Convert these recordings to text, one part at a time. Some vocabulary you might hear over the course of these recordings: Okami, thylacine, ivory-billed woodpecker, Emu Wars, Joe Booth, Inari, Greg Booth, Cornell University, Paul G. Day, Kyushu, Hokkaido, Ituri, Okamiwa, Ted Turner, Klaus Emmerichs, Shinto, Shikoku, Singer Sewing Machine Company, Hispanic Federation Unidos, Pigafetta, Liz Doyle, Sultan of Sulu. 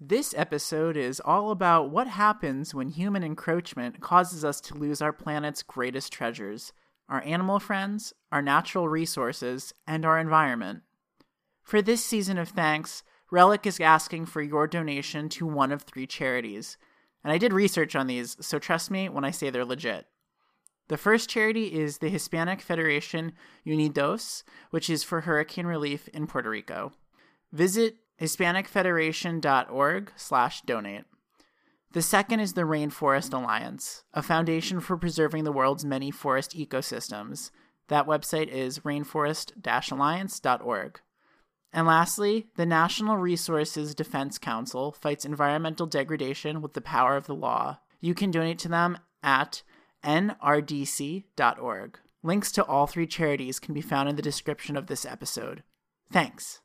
This episode is all about what happens when human encroachment causes us to lose our planet's greatest treasures, our animal friends, our natural resources, and our environment. For this season of thanks, Relic is asking for your donation to one of three charities. And I did research on these, so trust me when I say they're legit. The first charity is the Hispanic Federation Unidos, which is for hurricane relief in Puerto Rico. Visit hispanicfederation.org/donate. The second is the Rainforest Alliance, a foundation for preserving the world's many forest ecosystems. That website is rainforest-alliance.org. And lastly, the National Resources Defense Council fights environmental degradation with the power of the law. You can donate to them at nrdc.org. Links to all three charities can be found in the description of this episode. Thanks.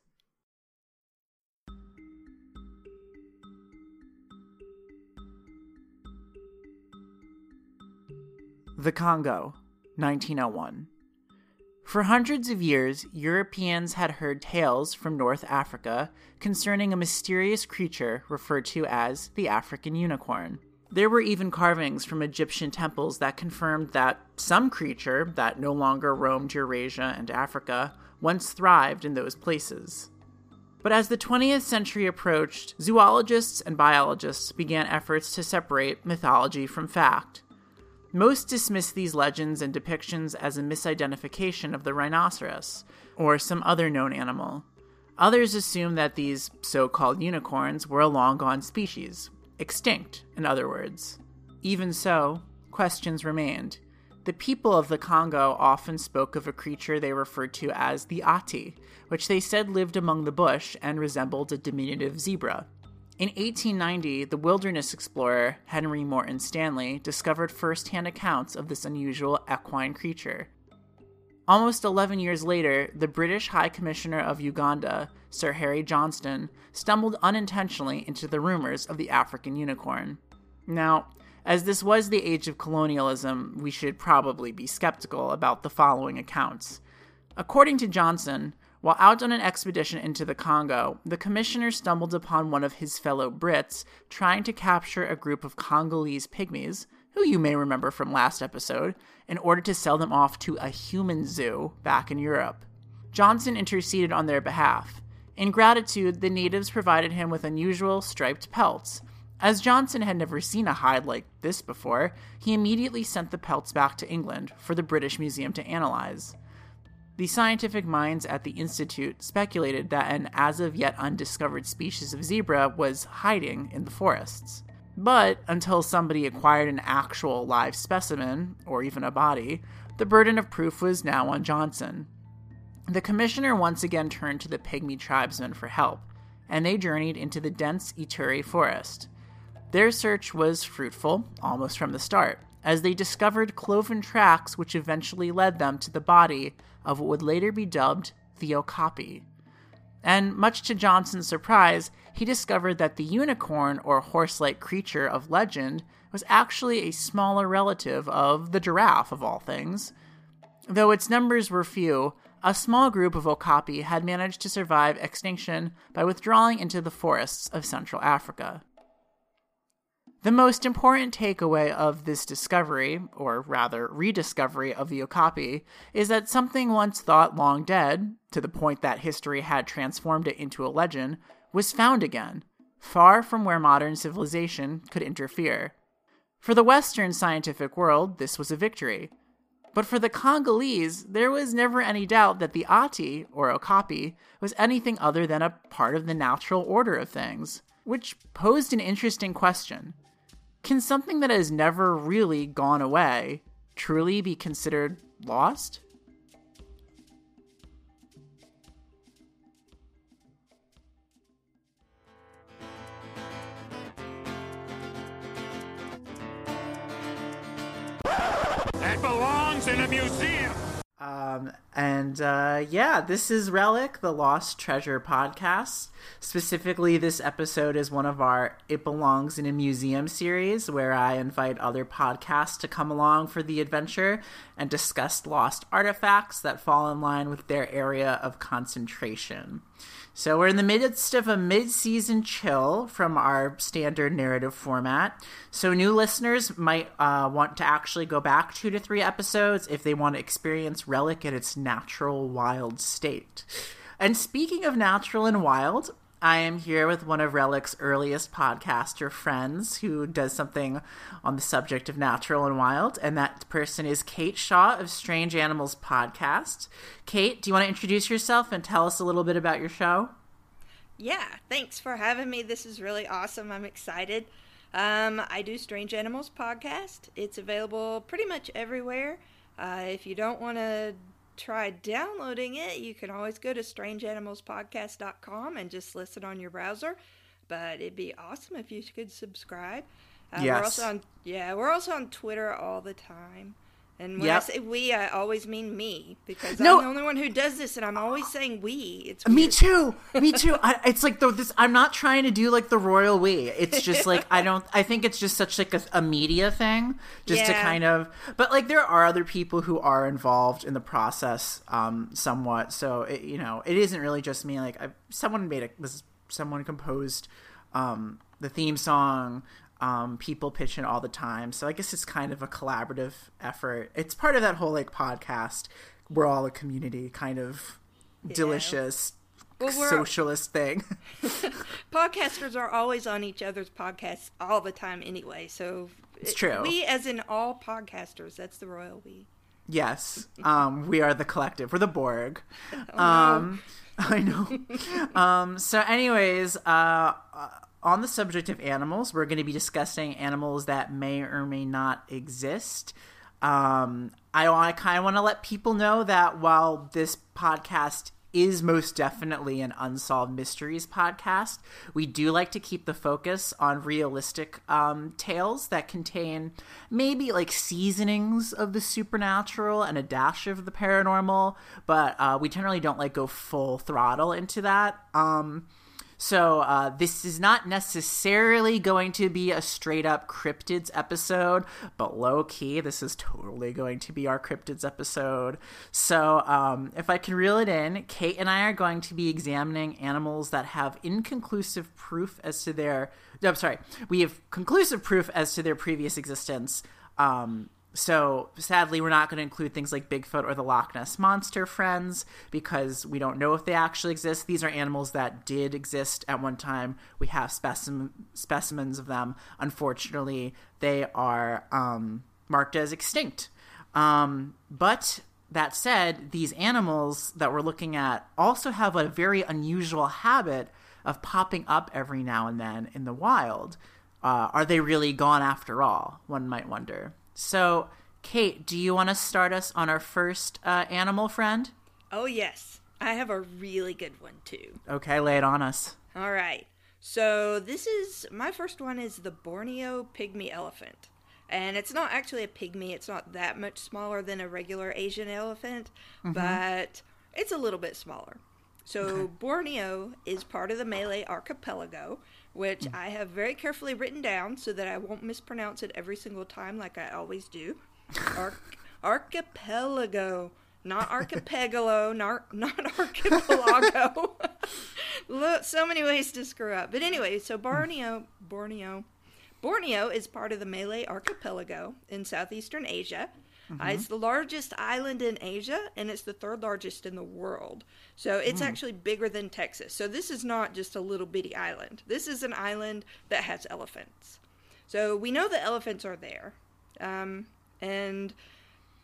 The Congo, 1901. For hundreds of years, Europeans had heard tales from North Africa concerning a mysterious creature referred to as the African unicorn. There were even carvings from Egyptian temples that confirmed that some creature that no longer roamed Eurasia and Africa once thrived in those places. But as the 20th century approached, zoologists and biologists began efforts to separate mythology from fact. Most dismiss these legends and depictions as a misidentification of the rhinoceros, or some other known animal. Others assume that these so-called unicorns were a long-gone species, extinct, in other words. Even so, questions remained. The people of the Congo often spoke of a creature they referred to as the Ati, which they said lived among the bush and resembled a diminutive zebra. In 1890, the wilderness explorer Henry Morton Stanley discovered first-hand accounts of this unusual equine creature. Almost 11 years later, the British High Commissioner of Uganda, Sir Harry Johnston, stumbled unintentionally into the rumors of the African unicorn. Now, as this was the age of colonialism, we should probably be skeptical about the following accounts. According to Johnston, while out on an expedition into the Congo, the commissioner stumbled upon one of his fellow Brits trying to capture a group of Congolese pygmies, who you may remember from last episode, in order to sell them off to a human zoo back in Europe. Johnson interceded on their behalf. In gratitude, the natives provided him with unusual striped pelts. As Johnson had never seen a hide like this before, he immediately sent the pelts back to England for the British Museum to analyze. The scientific minds at the Institute speculated that an as-of-yet undiscovered species of zebra was hiding in the forests. But until somebody acquired an actual live specimen, or even a body, the burden of proof was now on Johnson. The commissioner once again turned to the pygmy tribesmen for help, and they journeyed into the dense Ituri forest. Their search was fruitful, almost from the start, as they discovered cloven tracks which eventually led them to the body of what would later be dubbed the Okapi. And much to Johnson's surprise, he discovered that the unicorn or horse-like creature of legend was actually a smaller relative of the giraffe, of all things. Though its numbers were few, a small group of Okapi had managed to survive extinction by withdrawing into the forests of Central Africa. The most important takeaway of this discovery, or rather rediscovery of the Okapi, is that something once thought long dead, to the point that history had transformed it into a legend, was found again, far from where modern civilization could interfere. For the Western scientific world, this was a victory. But for the Congolese, there was never any doubt that the Ati, or Okapi, was anything other than a part of the natural order of things, which posed an interesting question. Can something that has never really gone away truly be considered lost? That belongs in a museum! And this is Relic, the Lost Treasure podcast. Specifically, this episode is one of our It Belongs in a Museum series, where I invite other podcasts to come along for the adventure and discuss lost artifacts that fall in line with their area of concentration. So we're in the midst of a mid-season chill from our standard narrative format. So new listeners might want to actually go back 2 to 3 episodes if they want to experience Relic at its natural wild state. And speaking of natural and wild, I am here with one of Relic's earliest podcaster friends who does something on the subject of natural and wild, and that person is Kate Shaw of Strange Animals Podcast. Kate, do you want to introduce yourself and tell us a little bit about your show? Yeah, thanks for having me. This is really awesome. I'm excited. I do Strange Animals Podcast. It's available pretty much everywhere. If you don't want to try downloading it, you can always go to strangeanimalspodcast.com and just listen on your browser, but it'd be awesome if you could subscribe. Yes. We're also on Twitter all the time, and when I say we, I always mean me, because I'm the only one who does this, and I'm always saying we. It's weird. me too It's like I'm not trying to do like the royal we. It's just like I think it's just such like a media thing, just to kind of, but like there are other people who are involved in the process somewhat, so it, you know, it isn't really just me. Like someone composed the theme song. People pitch in all the time. So I guess it's kind of a collaborative effort. It's part of that whole like podcast. We're all a community kind of delicious socialist thing. Podcasters are always on each other's podcasts all the time anyway. So it's true. We as in all podcasters, that's the royal we. Yes. We are the collective. We're the Borg. I know. So anyways, on the subject of animals, we're going to be discussing animals that may or may not exist. I kind of want to let people know that while this podcast is most definitely an unsolved mysteries podcast, we do like to keep the focus on realistic tales that contain maybe like seasonings of the supernatural and a dash of the paranormal, but we generally don't like go full throttle into that. So this is not necessarily going to be a straight-up cryptids episode, but low-key, this is totally going to be our cryptids episode. So if I can reel it in, Kate and I are going to be examining animals that have inconclusive proof as to their... I'm sorry. We have conclusive proof as to their previous existence. So sadly, we're not going to include things like Bigfoot or the Loch Ness Monster, friends, because we don't know if they actually exist. These are animals that did exist at one time. We have specimens of them. Unfortunately, they are marked as extinct. But that said, these animals that we're looking at also have a very unusual habit of popping up every now and then in the wild. Are they really gone after all? One might wonder. So, Kate, do you want to start us on our first animal friend? Oh, yes. I have a really good one, too. Okay, lay it on us. All right. So, my first one is the Borneo pygmy elephant. And it's not actually a pygmy. It's not that much smaller than a regular Asian elephant, but it's a little bit smaller. So, Borneo is part of the Malay Archipelago, which I have very carefully written down so that I won't mispronounce it every single time like I always do. Archipelago, not archipelago, not archipelago. Look, so many ways to screw up. But anyway, so Borneo is part of the Malay Archipelago in southeastern Asia. It's the largest island in Asia, and it's the third largest in the world. So it's actually bigger than Texas. So this is not just a little bitty island. This is an island that has elephants. So we know the elephants are there. And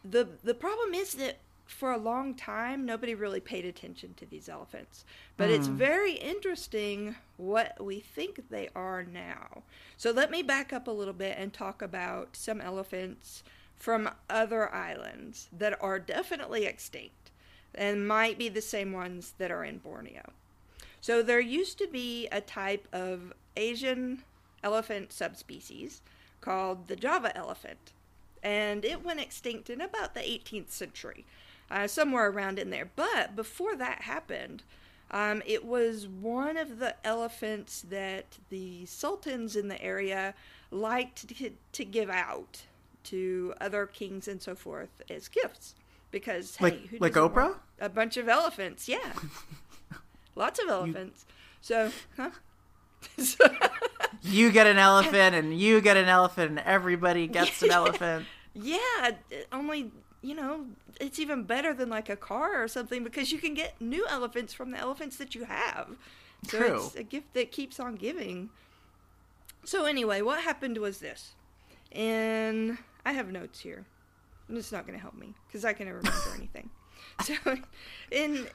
the problem is that for a long time, nobody really paid attention to these elephants. But it's very interesting what we think they are now. So let me back up a little bit and talk about some elephants from other islands that are definitely extinct and might be the same ones that are in Borneo. So there used to be a type of Asian elephant subspecies called the Java elephant, and it went extinct in about the 18th century. somewhere around in there. But before that happened, it was one of the elephants that the sultans in the area liked to give out to other kings and so forth as gifts. Because, hey, who like Oprah? A bunch of elephants, yeah. Lots of elephants. So, huh? You get an elephant, and you get an elephant, and everybody gets an elephant. Yeah, only, you know, it's even better than like a car or something, because you can get new elephants from the elephants that you have. So true. It's a gift that keeps on giving. So anyway, what happened was this. And I have notes here. It's not going to help me, because I can never remember anything. So, you're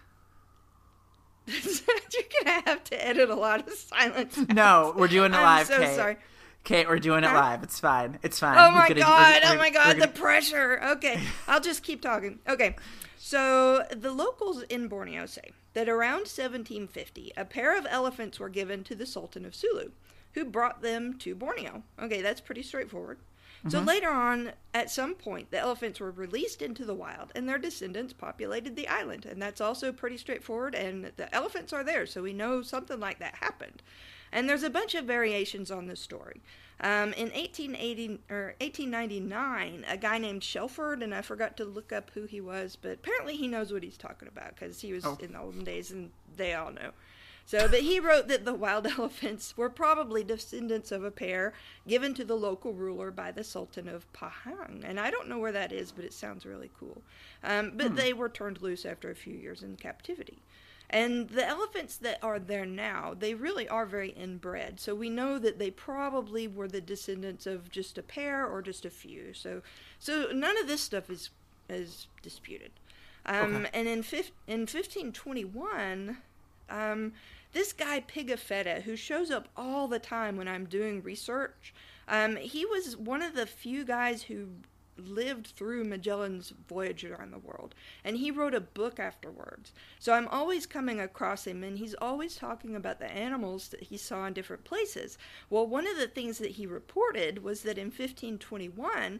going to have to edit a lot of silence. No, we're doing it live, Kate. I'm so sorry. Kate, we're doing it live. It's fine. It's fine. Oh, my God. Oh, my God. The pressure. Okay. I'll just keep talking. Okay. So the locals in Borneo say that around 1750, a pair of elephants were given to the Sultan of Sulu, who brought them to Borneo. Okay, that's pretty straightforward. So later on, at some point, the elephants were released into the wild, and their descendants populated the island. And that's also pretty straightforward, and the elephants are there, so we know something like that happened. And there's a bunch of variations on this story. In 1880 or 1899, a guy named Shelford, and I forgot to look up who he was, but apparently he knows what he's talking about, because he was in the olden days, and they all know. So, but he wrote that the wild elephants were probably descendants of a pair given to the local ruler by the Sultan of Pahang. And I don't know where that is, but it sounds really cool. But they were turned loose after a few years in captivity. And the elephants that are there now, they really are very inbred. So we know that they probably were the descendants of just a pair or just a few. So none of this stuff is disputed. And in 1521... this guy Pigafetta, who shows up all the time when I'm doing research, he was one of the few guys who lived through Magellan's voyage around the world, and he wrote a book afterwards. So I'm always coming across him, and he's always talking about the animals that he saw in different places. Well, one of the things that he reported was that in 1521,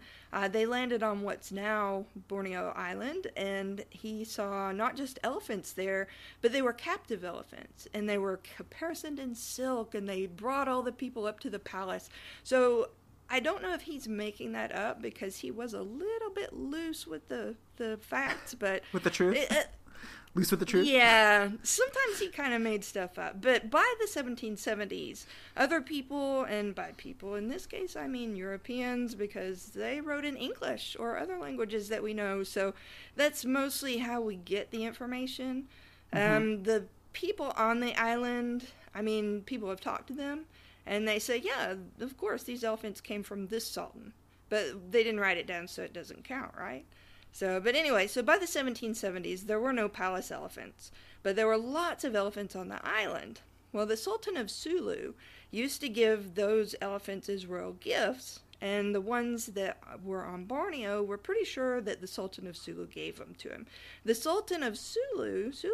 they landed on what's now Borneo Island, and he saw not just elephants there, but they were captive elephants, and they were caparisoned in silk, and they brought all the people up to the palace. So I don't know if he's making that up, because he was a little bit loose with the facts, but with the truth, loose with the truth. Yeah, sometimes he kind of made stuff up. But by the 1770s, other people, and by people in this case, I mean Europeans, because they wrote in English or other languages that we know. So that's mostly how we get the information. The people on the island, I mean, people have talked to them. And they say, yeah, of course, these elephants came from this sultan. But they didn't write it down, so it doesn't count, right? So, but anyway, so by the 1770s, there were no palace elephants. But there were lots of elephants on the island. Well, the Sultan of Sulu used to give those elephants as royal gifts. And the ones that were on Borneo were pretty sure that the Sultan of Sulu gave them to him. The Sultan of Sulu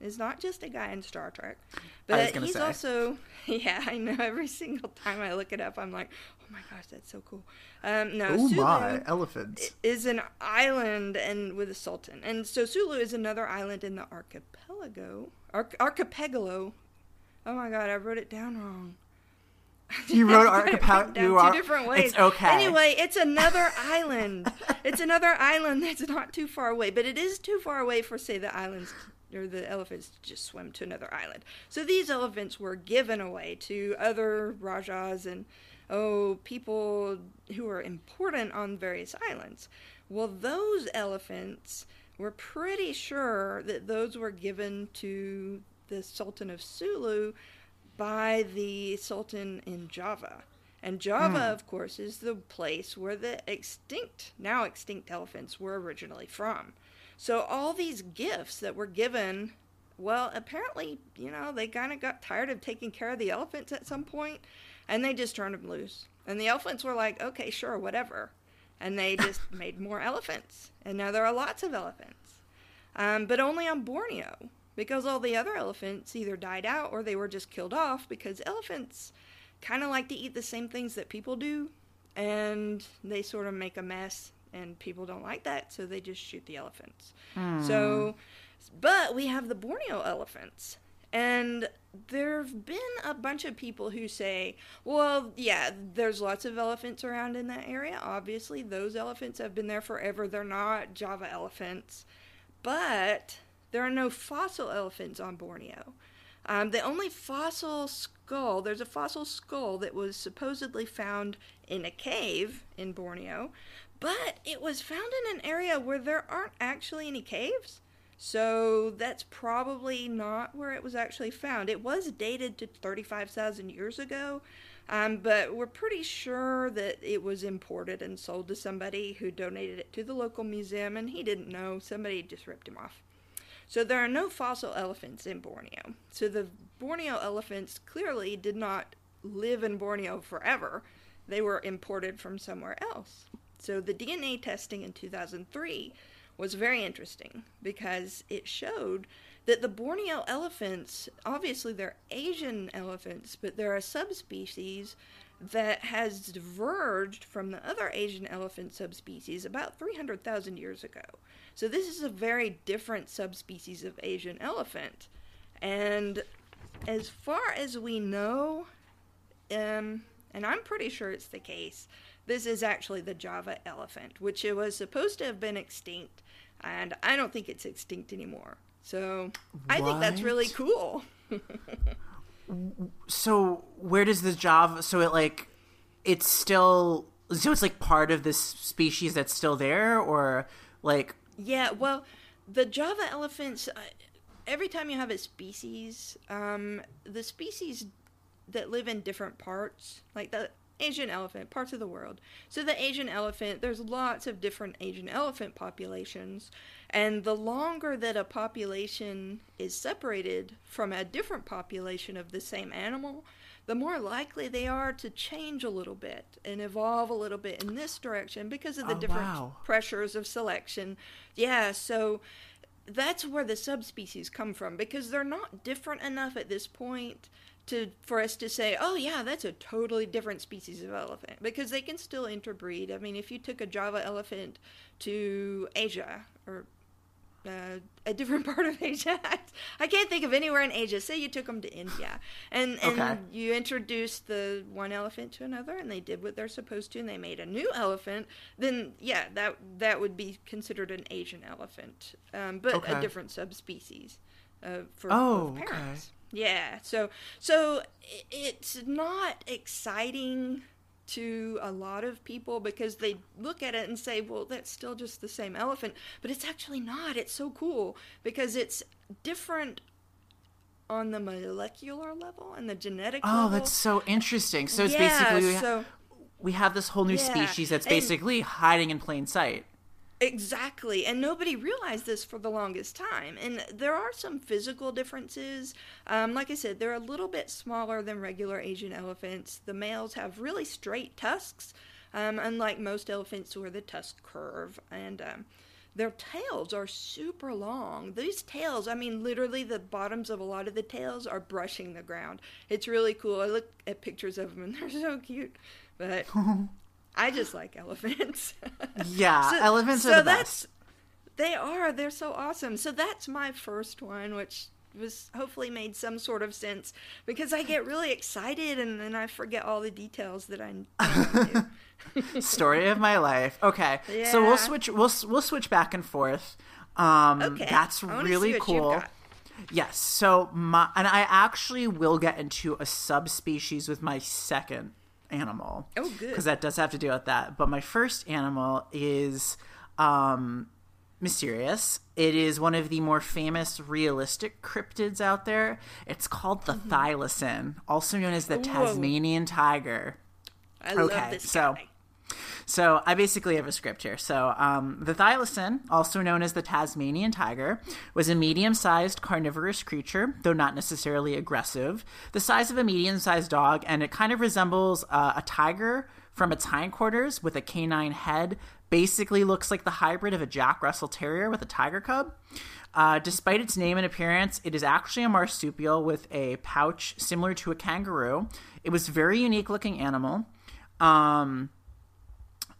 is not just a guy in Star Trek, but he's also, yeah, I know, every single time I look it up, I'm like, oh my gosh, that's so cool. Sulu elephants. Is an island and with a sultan. And so Sulu is another island in the archipelago. Archipelago. Oh my God, I wrote it down wrong. You wrote archipelago. You are, two different ways. It's okay. Anyway, it's another island. It's another island that's not too far away, but it is too far away for, say, the islands or the elephants just swim to another island. So these elephants were given away to other Rajas and, people who were important on various islands. Well, those elephants were pretty sure that those were given to the Sultan of Sulu by the Sultan in Java. And Java, of course, is the place where the now extinct elephants were originally from. So all these gifts that were given, well, apparently, they kind of got tired of taking care of the elephants at some point, and they just turned them loose. And the elephants were like, okay, sure, whatever. And they just made more elephants. And now there are lots of elephants. But only on Borneo, because all the other elephants either died out or they were just killed off, because elephants kind of like to eat the same things that people do, and they sort of make a mess. and people don't like that, so they just shoot the elephants. So, but we have the Borneo elephants, and there have been a bunch of people who say, well, yeah, there's lots of elephants around in that area. Obviously, those elephants have been there forever. They're not Java elephants, but there are no fossil elephants on Borneo. The only fossil skull, there's a fossil skull that was supposedly found in a cave in Borneo, but it was found in an area where there aren't actually any caves, so that's probably not where it was actually found. It was dated to 35,000 years ago, but we're pretty sure that it was imported and sold to somebody who donated it to the local museum, and he didn't know. Somebody just ripped him off. So there are no fossil elephants in Borneo. So the Borneo elephants clearly did not live in Borneo forever. They were imported from somewhere else. So the DNA testing in 2003 was very interesting because it showed that the Borneo elephants, obviously they're Asian elephants, but they're a subspecies that has diverged from the other Asian elephant subspecies about 300,000 years ago. So this is a very different subspecies of Asian elephant. And as far as we know, and I'm pretty sure it's the case, this is actually the Java elephant, which it was supposed to have been extinct, and I don't think it's extinct anymore. So I think that's really cool. So where does the Java, so it like, it's still, so it's like part of this species that's still there, or like? Yeah, well, the Java elephants, every time you have a species, the species that live in different parts, like the Asian elephant, parts of the world. So the Asian elephant, there's lots of different Asian elephant populations, and the longer that a population is separated from a different population of the same animal, the more likely they are to change a little bit and evolve a little bit in this direction because of the different pressures of selection. Yeah, so that's where the subspecies come from, because they're not different enough at this point for us to say, oh yeah, that's a totally different species of elephant, because they can still interbreed. I mean, if you took a Java elephant to Asia, or a different part of Asia, I can't think of anywhere in Asia, say you took them to India, and okay, you introduced the one elephant to another, and they did what they're supposed to, and they made a new elephant, then yeah, that would be considered an Asian elephant, but a different subspecies for parents. Okay. Yeah, so it's not exciting to a lot of people because they look at it and say, well, that's still just the same elephant, but it's actually not. It's so cool because it's different on the molecular level and the genetic level. Oh, that's so interesting. So it's basically we have this whole new species that's basically hiding in plain sight. Exactly, and nobody realized this for the longest time, and there are some physical differences. Like I said, they're a little bit smaller than regular Asian elephants. The males have really straight tusks, unlike most elephants where the tusks curve, and their tails are super long. These tails, I mean, literally the bottoms of a lot of the tails are brushing the ground. It's really cool. I look at pictures of them, and they're so cute, but I just like elephants. Yeah, elephants are the best. They are. They're so awesome. So that's my first one, which was hopefully made some sort of sense, because I get really excited and then I forget all the details that I knew. Story of my life. Okay, yeah. So we'll switch. We'll switch back and forth. Okay, that's really cool. Yes. So I actually will get into a subspecies with my second animal. Oh, good. Because that does have to do with that. But my first animal is mysterious. It is one of the more famous realistic cryptids out there. It's called the thylacine, also known as the Tasmanian tiger. I love this guy. So I basically have a script here. So the thylacine, also known as the Tasmanian tiger, was a medium-sized carnivorous creature, though not necessarily aggressive, the size of a medium-sized dog, and it kind of resembles a tiger from its hindquarters with a canine head. Basically looks like the hybrid of a Jack Russell Terrier with a tiger cub. Despite its name and appearance, it is actually a marsupial with a pouch similar to a kangaroo. It was a very unique-looking animal.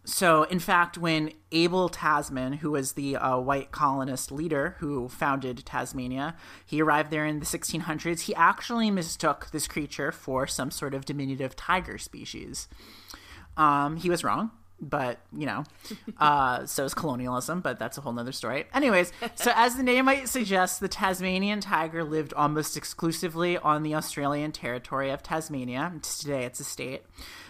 So, in fact, when Abel Tasman, who was the white colonist leader who founded Tasmania, he arrived there in the 1600s, he actually mistook this creature for some sort of diminutive tiger species. He was wrong, but, you know, so is colonialism, but that's a whole nother story. Anyways, so as the name might suggest, the Tasmanian tiger lived almost exclusively on the Australian territory of Tasmania. Today it's a state.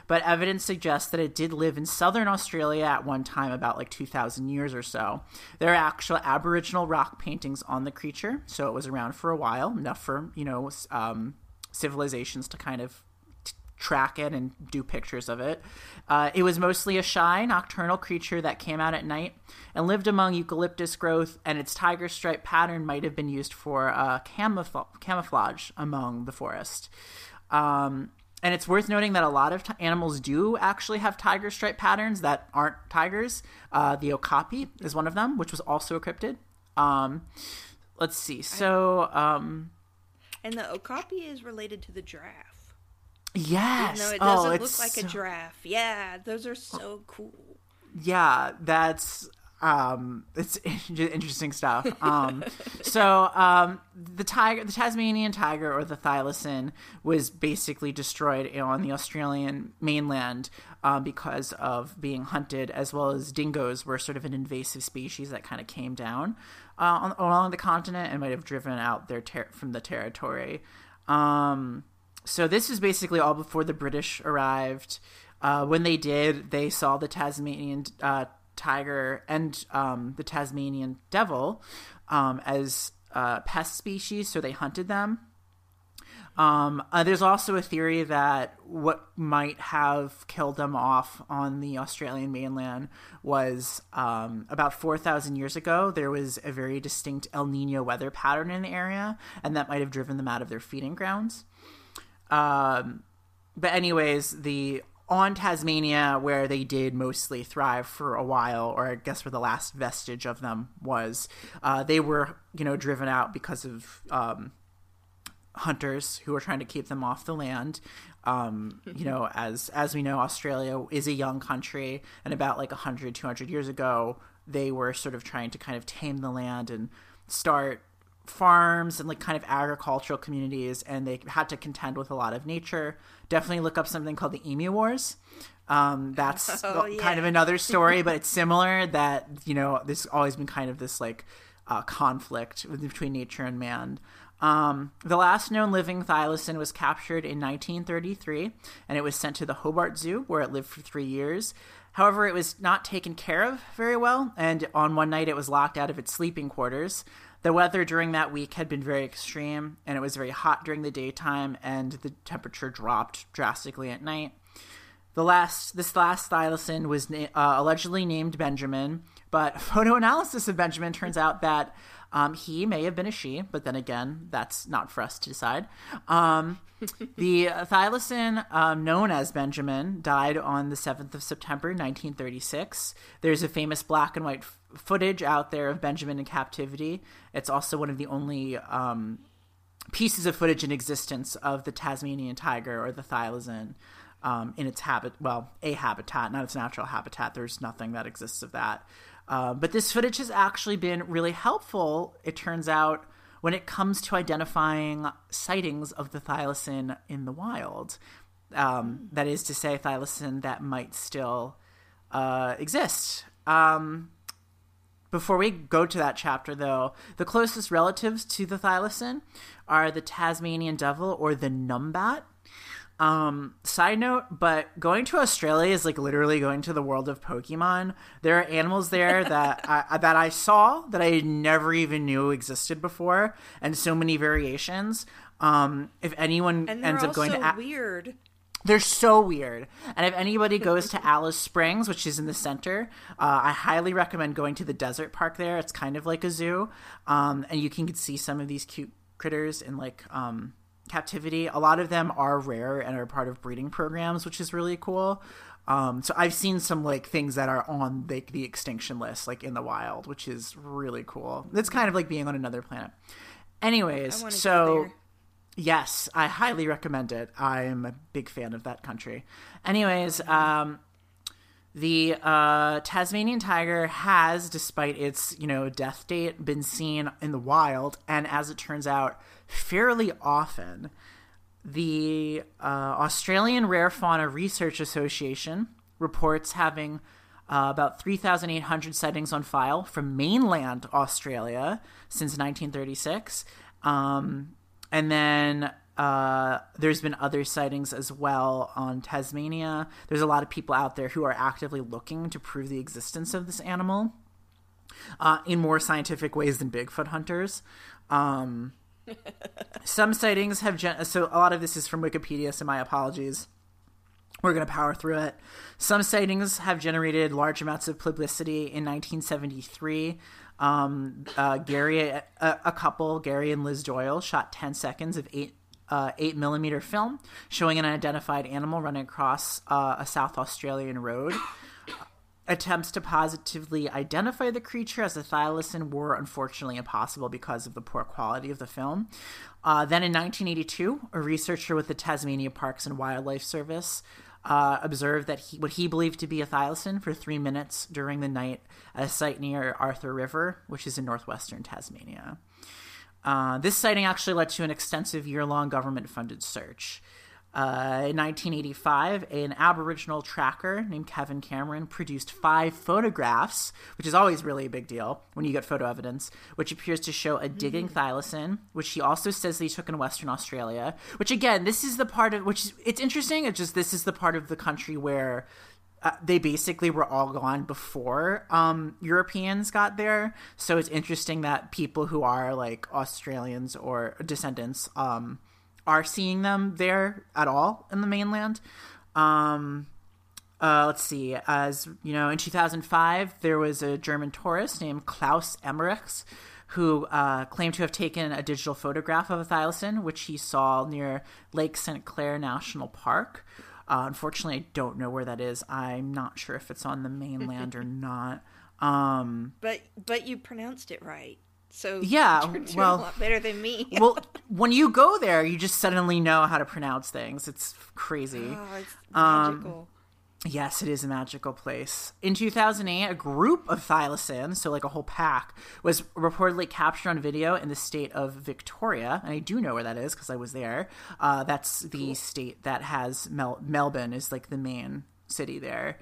But evidence suggests that it did live in southern Australia at one time, about like 2,000 years or so. There are actual Aboriginal rock paintings on the creature, so it was around for a while, enough for, you know, civilizations to kind of track it and do pictures of it. It was mostly a shy, nocturnal creature that came out at night and lived among eucalyptus growth, and its tiger stripe pattern might have been used for camouflage among the forest. And it's worth noting that a lot of animals do actually have tiger stripe patterns that aren't tigers. The Okapi is one of them, which was also a cryptid. Let's see. So, and the Okapi is related to the giraffe. Yes. Even though it doesn't look like a giraffe. Yeah, those are so cool. Yeah, that's... it's interesting stuff. The Tasmanian tiger, or the thylacine, was basically destroyed on the Australian mainland because of being hunted, as well as dingoes were sort of an invasive species that kind of came down along the continent and might have driven out their from the territory. So this is basically all before the British arrived. When they did, they saw the Tasmanian tiger and the Tasmanian devil as pest species, so they hunted them. There's also a theory that what might have killed them off on the Australian mainland was about 4,000 years ago, there was a very distinct El Nino weather pattern in the area, and that might have driven them out of their feeding grounds. But anyways, on Tasmania, where they did mostly thrive for a while, or I guess where the last vestige of them was, they were, you know, driven out because of hunters who were trying to keep them off the land. You know, as we know, Australia is a young country, and about like 100, 200 years ago, they were sort of trying to kind of tame the land and start farms and like kind of agricultural communities, and they had to contend with a lot of nature. Definitely look up something called the Emu Wars. That's kind of another story, but it's similar, that, you know, there's always been kind of this like conflict between nature and man. The last known living thylacine was captured in 1933, and it was sent to the Hobart Zoo, where it lived for 3 years. However, it was not taken care of very well, and on one night it was locked out of its sleeping quarters. The weather during that week had been very extreme, and it was very hot during the daytime, and the temperature dropped drastically at night. This last thylacine was allegedly named Benjamin, but photo analysis of Benjamin turns out that he may have been a she, but then again, that's not for us to decide. The thylacine, known as Benjamin, died on the 7th of September, 1936. There's a famous black and white footage out there of Benjamin in captivity. It's also one of the only pieces of footage in existence of the Tasmanian tiger, or the thylacine, in its habitat, not its natural habitat. There's nothing that exists of that. But this footage has actually been really helpful, it turns out, when it comes to identifying sightings of the thylacine in the wild. That is to say, thylacine that might still exist. Before we go to that chapter, though, the closest relatives to the thylacine are the Tasmanian devil, or the numbat. Side note, but going to Australia is like literally going to the world of Pokemon. There are animals there that I saw that I never even knew existed before, and so many variations. If anyone ends up going to weird. They're so weird. And if anybody goes to Alice Springs, which is in the center, I highly recommend going to the desert park there. It's kind of like a zoo. And you can see some of these cute critters in like captivity. A lot of them are rare and are part of breeding programs, which is really cool. So I've seen some like things that are on like the extinction list, like in the wild, which is really cool. It's kind of like being on another planet. Anyways, so... Yes, I highly recommend it. I am a big fan of that country. Anyways, The Tasmanian tiger has, despite its, death date, been seen in the wild, and as it turns out, fairly often. The Australian Rare Fauna Research Association reports having about 3,800 sightings on file from mainland Australia since 1936. And then there's been other sightings as well on Tasmania. There's a lot of people out there who are actively looking to prove the existence of this animal in more scientific ways than Bigfoot hunters. Some sightings have... So a lot of this is from Wikipedia, so my apologies. We're going to power through it. Some sightings have generated large amounts of publicity in 1973. Gary and Liz Doyle, shot 10 seconds of 8mm film showing an unidentified animal running across a South Australian road. Attempts to positively identify the creature as a thylacine were unfortunately impossible because of the poor quality of the film. Then in 1982, a researcher with the Tasmania Parks and Wildlife Service observed that what he believed to be a thylacine for 3 minutes during the night at a site near Arthur River, which is in northwestern Tasmania. This sighting actually led to an extensive year-long government-funded search. In 1985, an Aboriginal tracker named Kevin Cameron produced 5 photographs, which is always really a big deal when you get photo evidence, which appears to show a digging thylacine, which he also says they took in Western Australia, which again, this is the part of, which is, it's interesting, it's just this is the part of the country where they basically were all gone before Europeans got there. So it's interesting that people who are like Australians or descendants are seeing them there at all in the mainland. Let's see. As you know, in 2005, there was a German tourist named Klaus Emmerichs who claimed to have taken a digital photograph of a thylacine, which he saw near Lake St. Clair National Park. Unfortunately, I don't know where that is. I'm not sure if it's on the mainland or not. But you pronounced it right. So yeah, you're doing a lot better than me. Well, when you go there, you just suddenly know how to pronounce things. It's crazy. Oh, it's magical. Yes, it is a magical place. In 2008, a group of thylacines, so like a whole pack, was reportedly captured on video in the state of Victoria. And I do know where that is because I was there. That's the state that has Melbourne is like the main city there.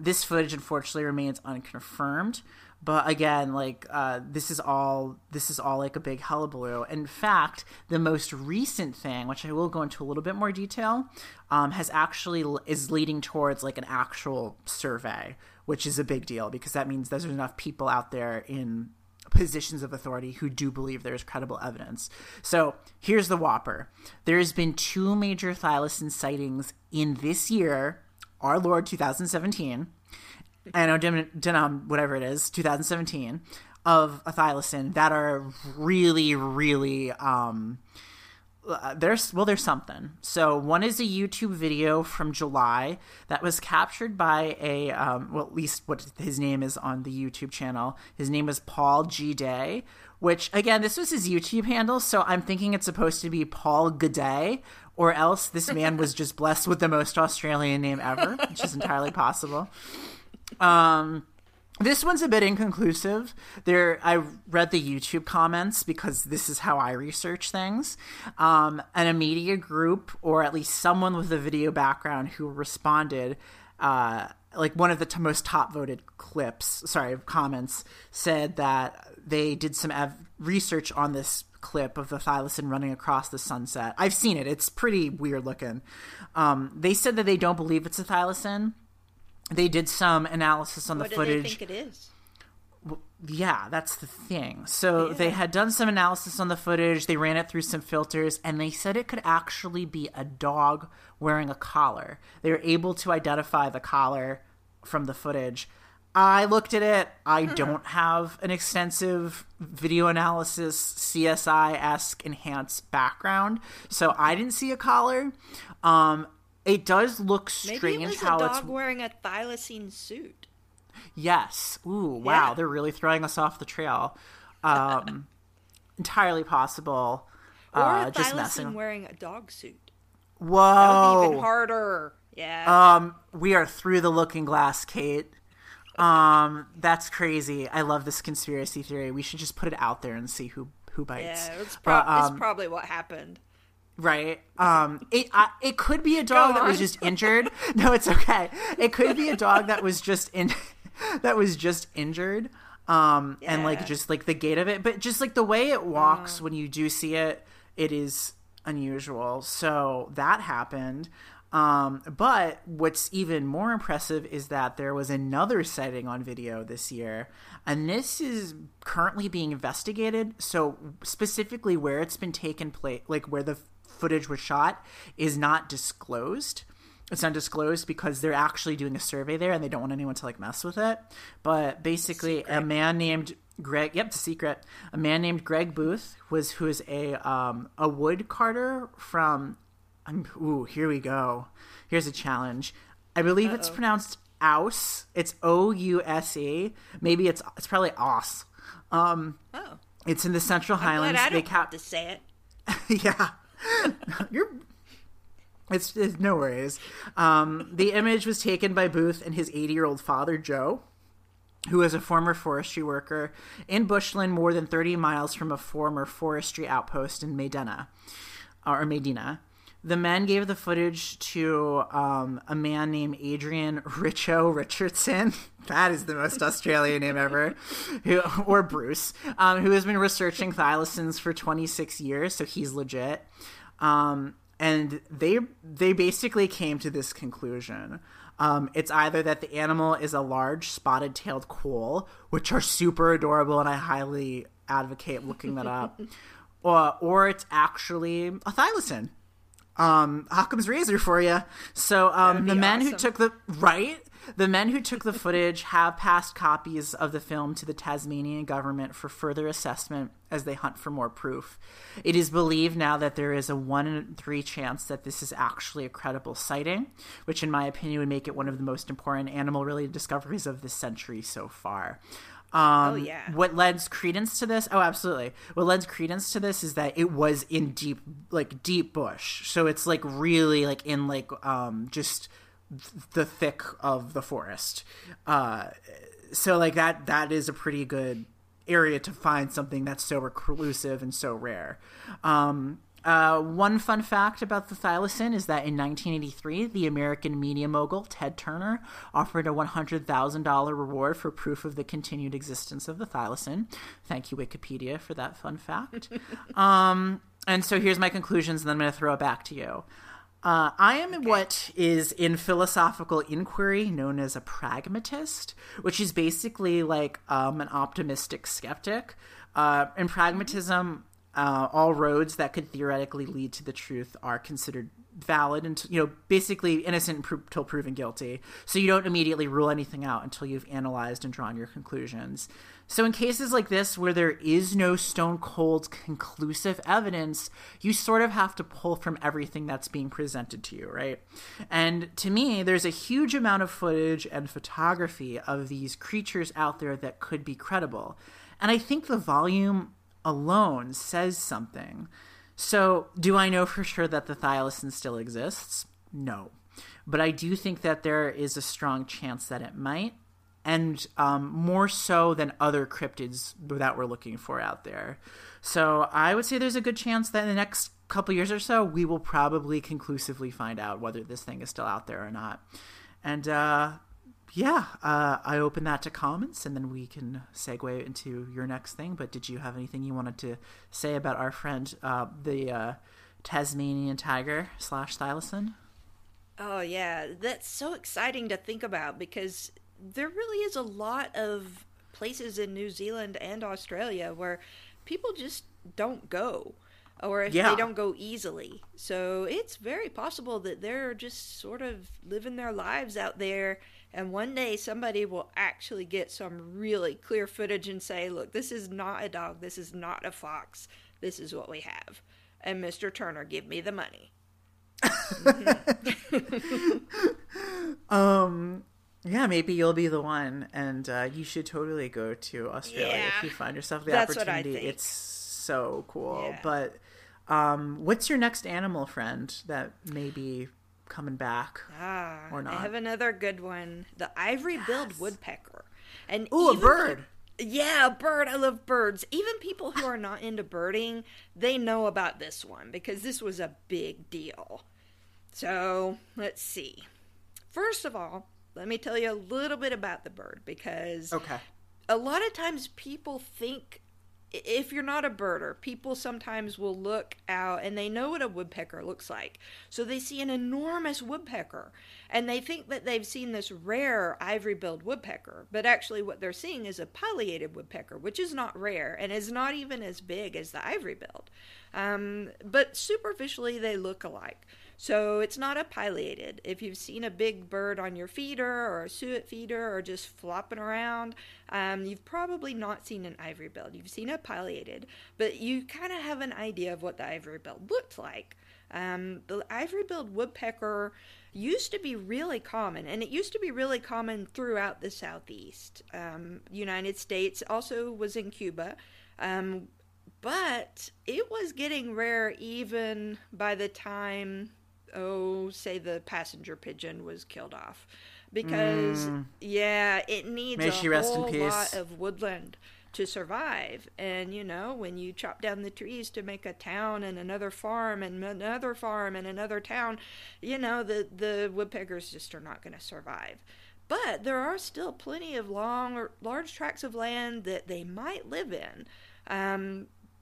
This footage, unfortunately, remains unconfirmed. But again, like this is all like a big hullabaloo. In fact, the most recent thing, which I will go into a little bit more detail, is leading towards like an actual survey, which is a big deal because that means there's enough people out there in positions of authority who do believe there's credible evidence. So here's the whopper: there has been 2 major thylacine sightings in this year, our Lord 2017. I know, 2017, of a thylacine that are really, really, there's something. So one is a YouTube video from July that was captured by a, well, at least what his name is on the YouTube channel. His name is Paul G. Day, which again, this was his YouTube handle. So I'm thinking it's supposed to be Paul G'day, or else this man was just blessed with the most Australian name ever, which is entirely possible. This one's a bit inconclusive. I read the YouTube comments because this is how I research things. And a media group, or at least someone with a video background who responded, like one of the most top voted comments said that they did some research on this clip of the thylacine running across the sunset. I've seen it. It's pretty weird looking. They said that they don't believe it's a thylacine. They did some analysis on the footage. What do they think it is? Well, yeah, that's the thing. So they had done some analysis on the footage. They ran it through some filters, and they said it could actually be a dog wearing a collar. They were able to identify the collar from the footage. I looked at it. I don't have an extensive video analysis, CSI-esque enhanced background, so I didn't see a collar. It does look strange. Maybe it was a dog wearing a thylacine suit. Yes. Ooh, wow. Yeah. They're really throwing us off the trail. Entirely possible. Or a thylacine wearing a dog suit. Whoa. That would be even harder. Yeah. We are through the looking glass, Kate. That's crazy. I love this conspiracy theory. We should just put it out there and see who bites. Yeah, it's probably what happened. Right. It could be a dog that was just injured. No, it's okay. It could be a dog that was just injured. Yeah. And just the gait of it, but just the way it walks when you do see it, it is unusual. So that happened. But what's even more impressive is that there was another sighting on video this year, and this is currently being investigated. So specifically where it's been taken place, where the footage was shot, is not disclosed. It's undisclosed because they're actually doing a survey there and they don't want anyone to mess with it. But basically a man named Greg Booth who is a wood carter from, here we go. Here's a challenge. I believe it's pronounced Ouse. It's O-U-S-E. Maybe it's probably Oss. It's in the Central Highlands. I'm glad I don't have to say it. Yeah. It's no worries. The image was taken by Booth and his 80-year-old father, Joe, who is a former forestry worker in bushland more than 30 miles from a former forestry outpost in Medina. The men gave the footage to a man named Adrian Richo Richardson. That is the most Australian name ever. Or Bruce, who has been researching thylacines for 26 years, so he's legit. And they basically came to this conclusion. It's either that the animal is a large spotted-tailed quoll, which are super adorable, and I highly advocate looking that up, or it's actually a thylacine. Occam's razor for you. So the men who took the footage have passed copies of the film to the Tasmanian government for further assessment as they hunt for more proof. It is believed now that there is a 1 in 3 chance that this is actually a credible sighting, which in my opinion would make it one of the most important animal-related discoveries of this century so far. What lends credence to this? Oh, absolutely. What lends credence to this is that it was in deep bush. So it's really in just the thick of the forest. So that is a pretty good area to find something that's so reclusive and so rare. One fun fact about the thylacine is that in 1983, the American media mogul Ted Turner offered a $100,000 reward for proof of the continued existence of the thylacine. Thank you, Wikipedia, for that fun fact. And so here's my conclusions, and then I'm going to throw it back to you. I am what is in philosophical inquiry known as a pragmatist, which is basically an optimistic skeptic. In pragmatism... all roads that could theoretically lead to the truth are considered valid and, basically innocent until proven guilty. So you don't immediately rule anything out until you've analyzed and drawn your conclusions. So in cases like this, where there is no stone cold conclusive evidence, you sort of have to pull from everything that's being presented to you, right? And to me, there's a huge amount of footage and photography of these creatures out there that could be credible. And I think the volume alone says something. So do I know for sure that the thylacine still exists? No. But I do think that there is a strong chance that it might, and more so than other cryptids that we're looking for out there. So I would say there's a good chance that in the next couple years or so, we will probably conclusively find out whether this thing is still out there or not. And I open that to comments, and then we can segue into your next thing. But did you have anything you wanted to say about our friend, the Tasmanian tiger / thylacine? Oh, yeah. That's so exciting to think about, because there really is a lot of places in New Zealand and Australia where people just don't go, or they don't go easily. So it's very possible that they're just sort of living their lives out there. And one day somebody will actually get some really clear footage and say, look, this is not a dog. This is not a fox. This is what we have. And Mr. Turner, give me the money. Maybe you'll be the one. And you should totally go to Australia if you find yourself the opportunity. What I think. It's so cool. Yeah. But what's your next animal friend that maybe coming back or not. I have another good one. The ivory-billed woodpecker. And ooh, a bird. Yeah, a bird. I love birds. Even people who are not into birding, they know about this one because this was a big deal. So, let's see. First of all, let me tell you a little bit about the bird because a lot of times people think, if you're not a birder, people sometimes will look out and they know what a woodpecker looks like. So they see an enormous woodpecker and they think that they've seen this rare ivory-billed woodpecker. But actually what they're seeing is a pileated woodpecker, which is not rare and is not even as big as the ivory-billed. But superficially they look alike. So it's not a pileated. If you've seen a big bird on your feeder or a suet feeder or just flopping around, you've probably not seen an ivory-billed. You've seen a pileated, but you kind of have an idea of what the ivory-billed looked like. The ivory-billed woodpecker used to be really common, and it used to be really common throughout the Southeast. United States also was in Cuba. But it was getting rare even by the time... say the passenger pigeon was killed off because it needs a whole lot of woodland to survive. And you know, when you chop down the trees to make a town and another farm and another farm and another town, you know, the woodpeckers just are not going to survive. But there are still plenty of long or large tracts of land that they might live in.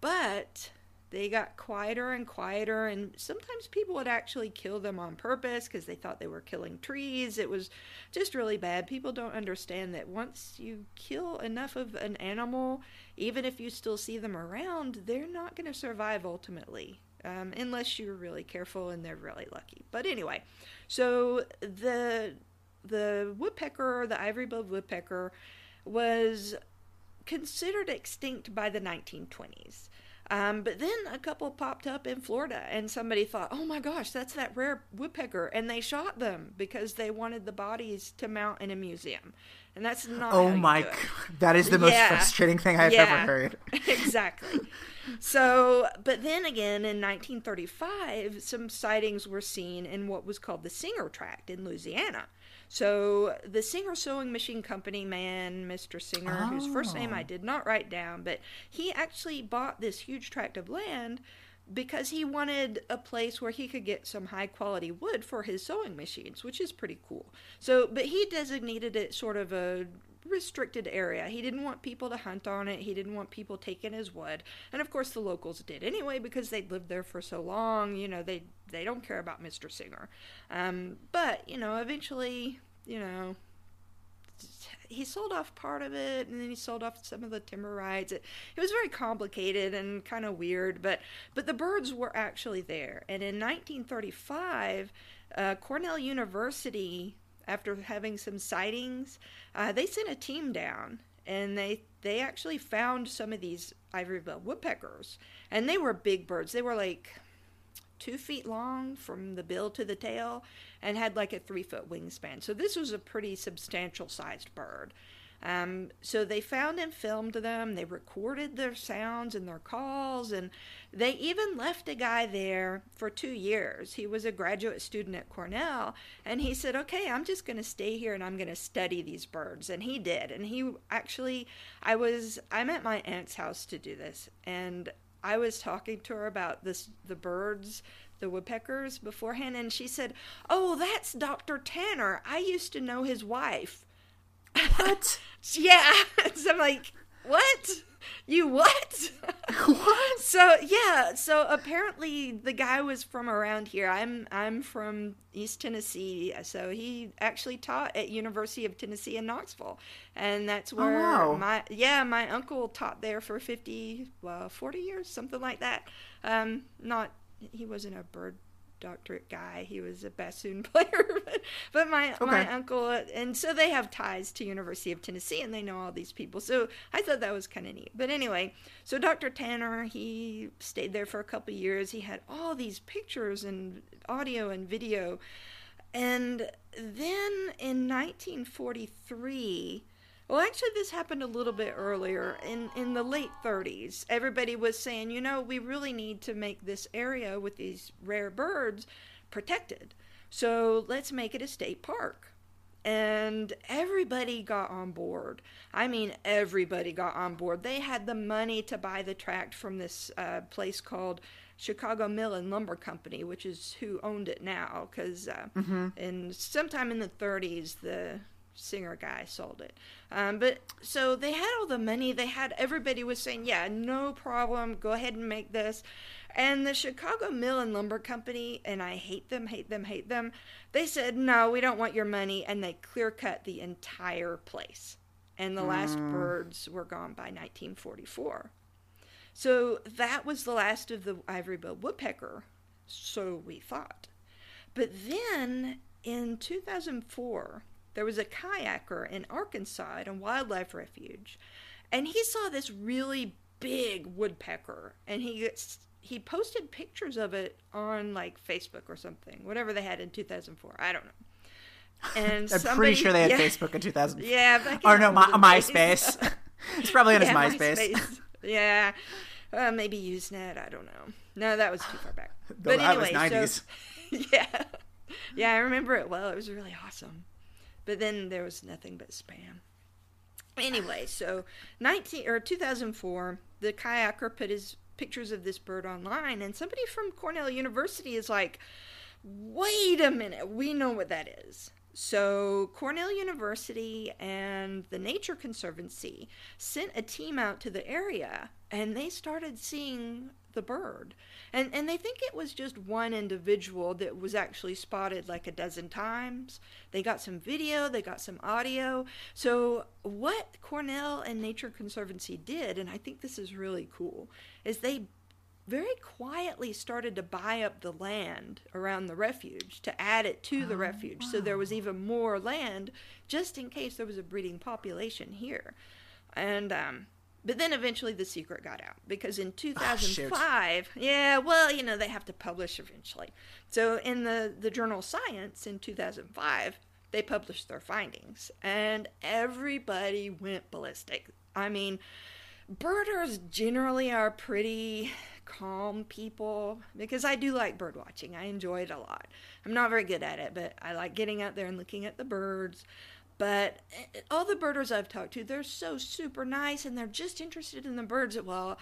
But they got quieter and quieter, and sometimes people would actually kill them on purpose because they thought they were killing trees. It was just really bad. People don't understand that once you kill enough of an animal, even if you still see them around, they're not going to survive ultimately, unless you're really careful and they're really lucky. But anyway, so the woodpecker, the ivory-billed woodpecker, was considered extinct by the 1920s. But then a couple popped up in Florida, and somebody thought, oh my gosh, that's that rare woodpecker, and they shot them because they wanted the bodies to mount in a museum, and that's not that is the most frustrating thing I've ever heard. Exactly. So, but then again, in 1935, some sightings were seen in what was called the Singer Tract in Louisiana. So the Singer Sewing Machine Company man, Mr. Singer, whose first name I did not write down, but he actually bought this huge tract of land because he wanted a place where he could get some high quality wood for his sewing machines, which is pretty cool. So, but he designated it sort of a restricted area. He didn't want people to hunt on it. He didn't want people taking his wood. And of course the locals did anyway because they'd lived there for so long. You know, they don't care about Mr. Singer. But, you know, eventually, you know, he sold off part of it, and then he sold off some of the timber rights. It was very complicated and kind of weird, but the birds were actually there. And in 1935, Cornell University, after having some sightings, they sent a team down, and they actually found some of these ivory-billed woodpeckers, and they were big birds. They were like 2 feet long from the bill to the tail and had like a 3-foot wingspan. So this was a pretty substantial sized bird. So they found and filmed them. They recorded their sounds and their calls, and they even left a guy there for 2 years. He was a graduate student at Cornell, and he said, okay, I'm just going to stay here and I'm going to study these birds. And he did. And he actually, I'm at my aunt's house to do this, and I was talking to her about the birds, the woodpeckers, beforehand, and she said, oh, that's Dr. Tanner. I used to know his wife. What? Yeah. So I'm like, what? You what? What? So, yeah. So apparently the guy was from around here. I'm from East Tennessee. So he actually taught at University of Tennessee in Knoxville. And that's where my uncle taught there for 40 years, something like that. He wasn't a bird doctorate guy. He was a bassoon player, but my uncle, and so they have ties to University of Tennessee, and they know all these people. So I thought that was kind of neat. But anyway, so Dr. Tanner, he stayed there for a couple of years. He had all these pictures and audio and video, and then in 1943. Well, actually, this happened a little bit earlier. In the late 30s, everybody was saying, you know, we really need to make this area with these rare birds protected. So let's make it a state park. And everybody got on board. I mean, everybody got on board. They had the money to buy the tract from this place called Chicago Mill and Lumber Company, which is who owned it now, because sometime in the 30s, the singer guy sold it. But so they had all the money. They had, everybody was saying, yeah, no problem. Go ahead and make this. And the Chicago Mill and Lumber Company, and I hate them, they said, no, we don't want your money. And they clear cut the entire place. And the last birds were gone by 1944. So that was the last of the ivory-billed woodpecker, so we thought. But then in 2004, there was a kayaker in Arkansas at a wildlife refuge, and he saw this really big woodpecker, and he posted pictures of it on, like, Facebook or something, whatever they had in 2004. I don't know. And I'm pretty sure they had Facebook in 2004. Yeah. Back in MySpace. It's probably on his MySpace. Yeah. Maybe Usenet. I don't know. No, that was too far back. But anyway, that was 90s. So, yeah. Yeah, I remember it well. It was really awesome. But then there was nothing but spam. Anyway, so 2004, the kayaker put his pictures of this bird online, and somebody from Cornell University is like, wait a minute, we know what that is. So Cornell University and the Nature Conservancy sent a team out to the area, and they started seeing the bird. And they think it was just one individual that was actually spotted like a dozen times. They got some video, they got some audio. So what Cornell and Nature Conservancy did, and I think this is really cool, is they very quietly started to buy up the land around the refuge to add it to the refuge. Wow. So there was even more land just in case there was a breeding population here. And but then eventually the secret got out, because in 2005, they have to publish eventually. So in the journal Science in 2005, they published their findings, and everybody went ballistic. I mean, birders generally are pretty calm people, because I do like bird watching. I enjoy it a lot. I'm not very good at it, but I like getting out there and looking at the birds. But all the birders I've talked to, they're so super nice, and they're just interested in the birds. Well,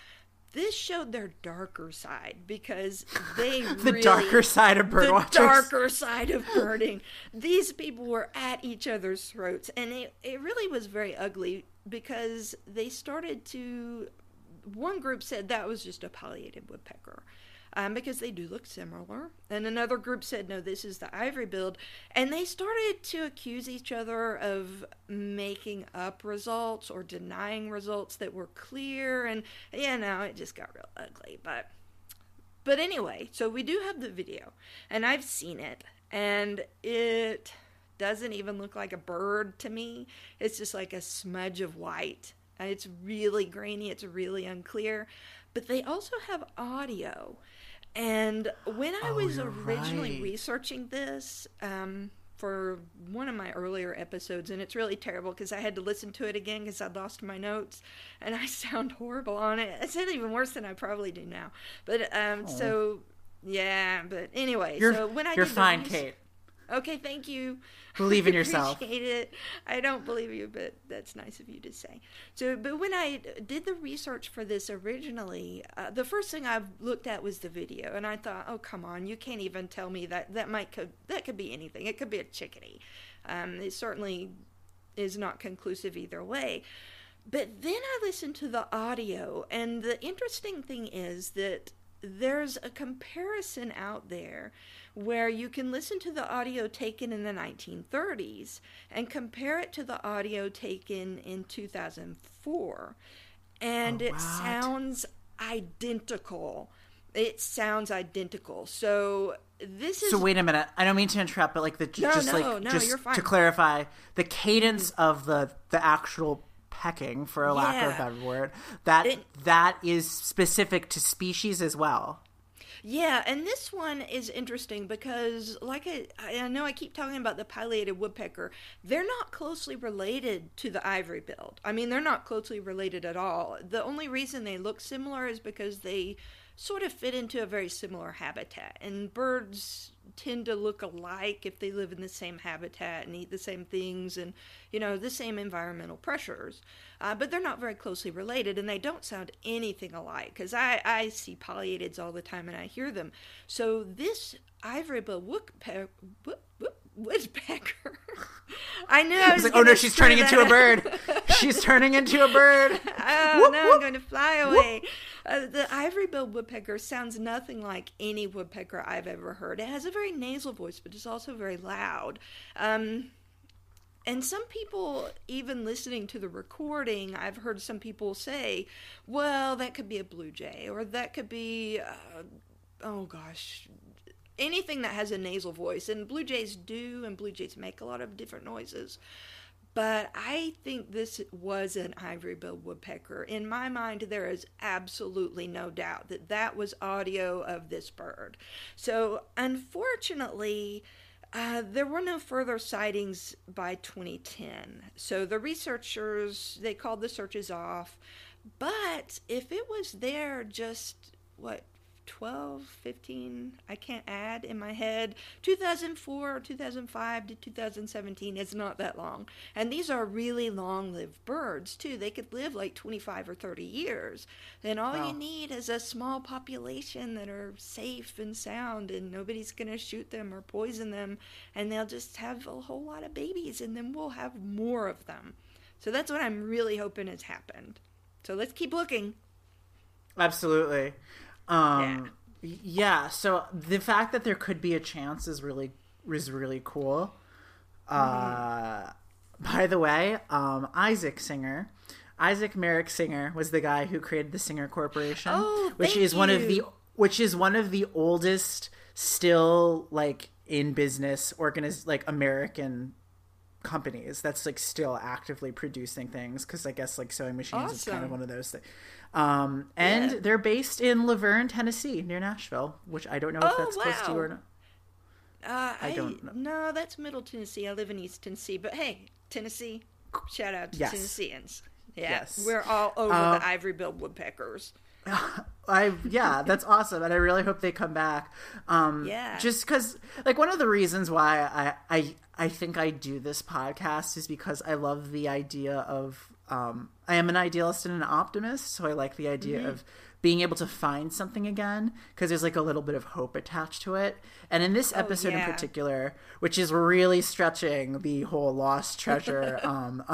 this showed their darker side, because they darker side of bird watchers. The darker side of birding. These people were at each other's throats, and it really was very ugly, because they started to, one group said that was just a pileated woodpecker. Because they do look similar. And another group said, no, this is the ivory-billed. And they started to accuse each other of making up results or denying results that were clear. And, it just got real ugly. But anyway, so we do have the video. And I've seen it. And it doesn't even look like a bird to me. It's just like a smudge of white. And it's really grainy. It's really unclear. But they also have audio. And when I was originally researching this for one of my earlier episodes, and it's really terrible because I had to listen to it again because I lost my notes, and I sound horrible on it. I sound even worse than I probably do now. But but anyway. You're fine, Kate. Okay, thank you. Believe in yourself. I appreciate it. I don't believe you, but that's nice of you to say. So, but when I did the research for this originally, the first thing I looked at was the video, and I thought, oh, come on, you can't even tell me that could be anything. It could be a chickadee. It certainly is not conclusive either way. But then I listened to the audio, and the interesting thing is that there's a comparison out there where you can listen to the audio taken in the 1930s and compare it to the audio taken in 2004. And it sounds identical. So this is... So wait a minute. I don't mean to interrupt, but just to clarify, the cadence of the actual... pecking, for lack of a better word, that is specific to species as well. Yeah, and this one is interesting because, I know I keep talking about the pileated woodpecker, they're not closely related to the ivory-billed. I mean, they're not closely related at all. The only reason they look similar is because they sort of fit into a very similar habitat, and birds tend to look alike if they live in the same habitat and eat the same things and, you know, the same environmental pressures. But they're not very closely related, and they don't sound anything alike, because I see pileateds all the time and I hear them. So this ivory-billed woodpecker. I knew I was like, oh no, she's turning into a bird. She's turning into a bird. Oh, whoop, no, whoop. I'm going to fly away. The ivory-billed woodpecker sounds nothing like any woodpecker I've ever heard. It has a very nasal voice, but it's also very loud. And some people, even listening to the recording, I've heard some people say, well, that could be a blue jay, or that could be, oh gosh, anything that has a nasal voice. And blue jays do, and blue jays make a lot of different noises. But I think this was an ivory-billed woodpecker. In my mind, there is absolutely no doubt that that was audio of this bird. So, unfortunately, there were no further sightings by 2010. So the researchers, they called the searches off. But if it was there just, 12, 15, I can't add in my head, 2004, 2005 to 2017 is not that long. And these are really long-lived birds, too. They could live like 25 or 30 years. Then all you need is a small population that are safe and sound, and nobody's going to shoot them or poison them, and they'll just have a whole lot of babies, and then we'll have more of them. So that's what I'm really hoping has happened. So let's keep looking. Absolutely. Yeah, so the fact that there could be a chance is really cool. By the way, Isaac Merrick Singer was the guy who created the Singer Corporation, which is one of the oldest still in business American companies that's still actively producing things, because I guess sewing machines is kind of one of those things. And they're based in Laverne, Tennessee, near Nashville, which I don't know if that's close to you or not. I don't know. No, that's Middle Tennessee. I live in East Tennessee. But hey, Tennessee, shout out to Tennesseans. Yeah, yes. We're all over the ivory-billed woodpeckers. That's awesome, and I really hope they come back. Just because, one of the reasons why I think I do this podcast is because I love the idea of I am an idealist and an optimist, so I like the idea of being able to find something again, because there's a little bit of hope attached to it. And in this episode in particular, which is really stretching the whole lost treasure boundary.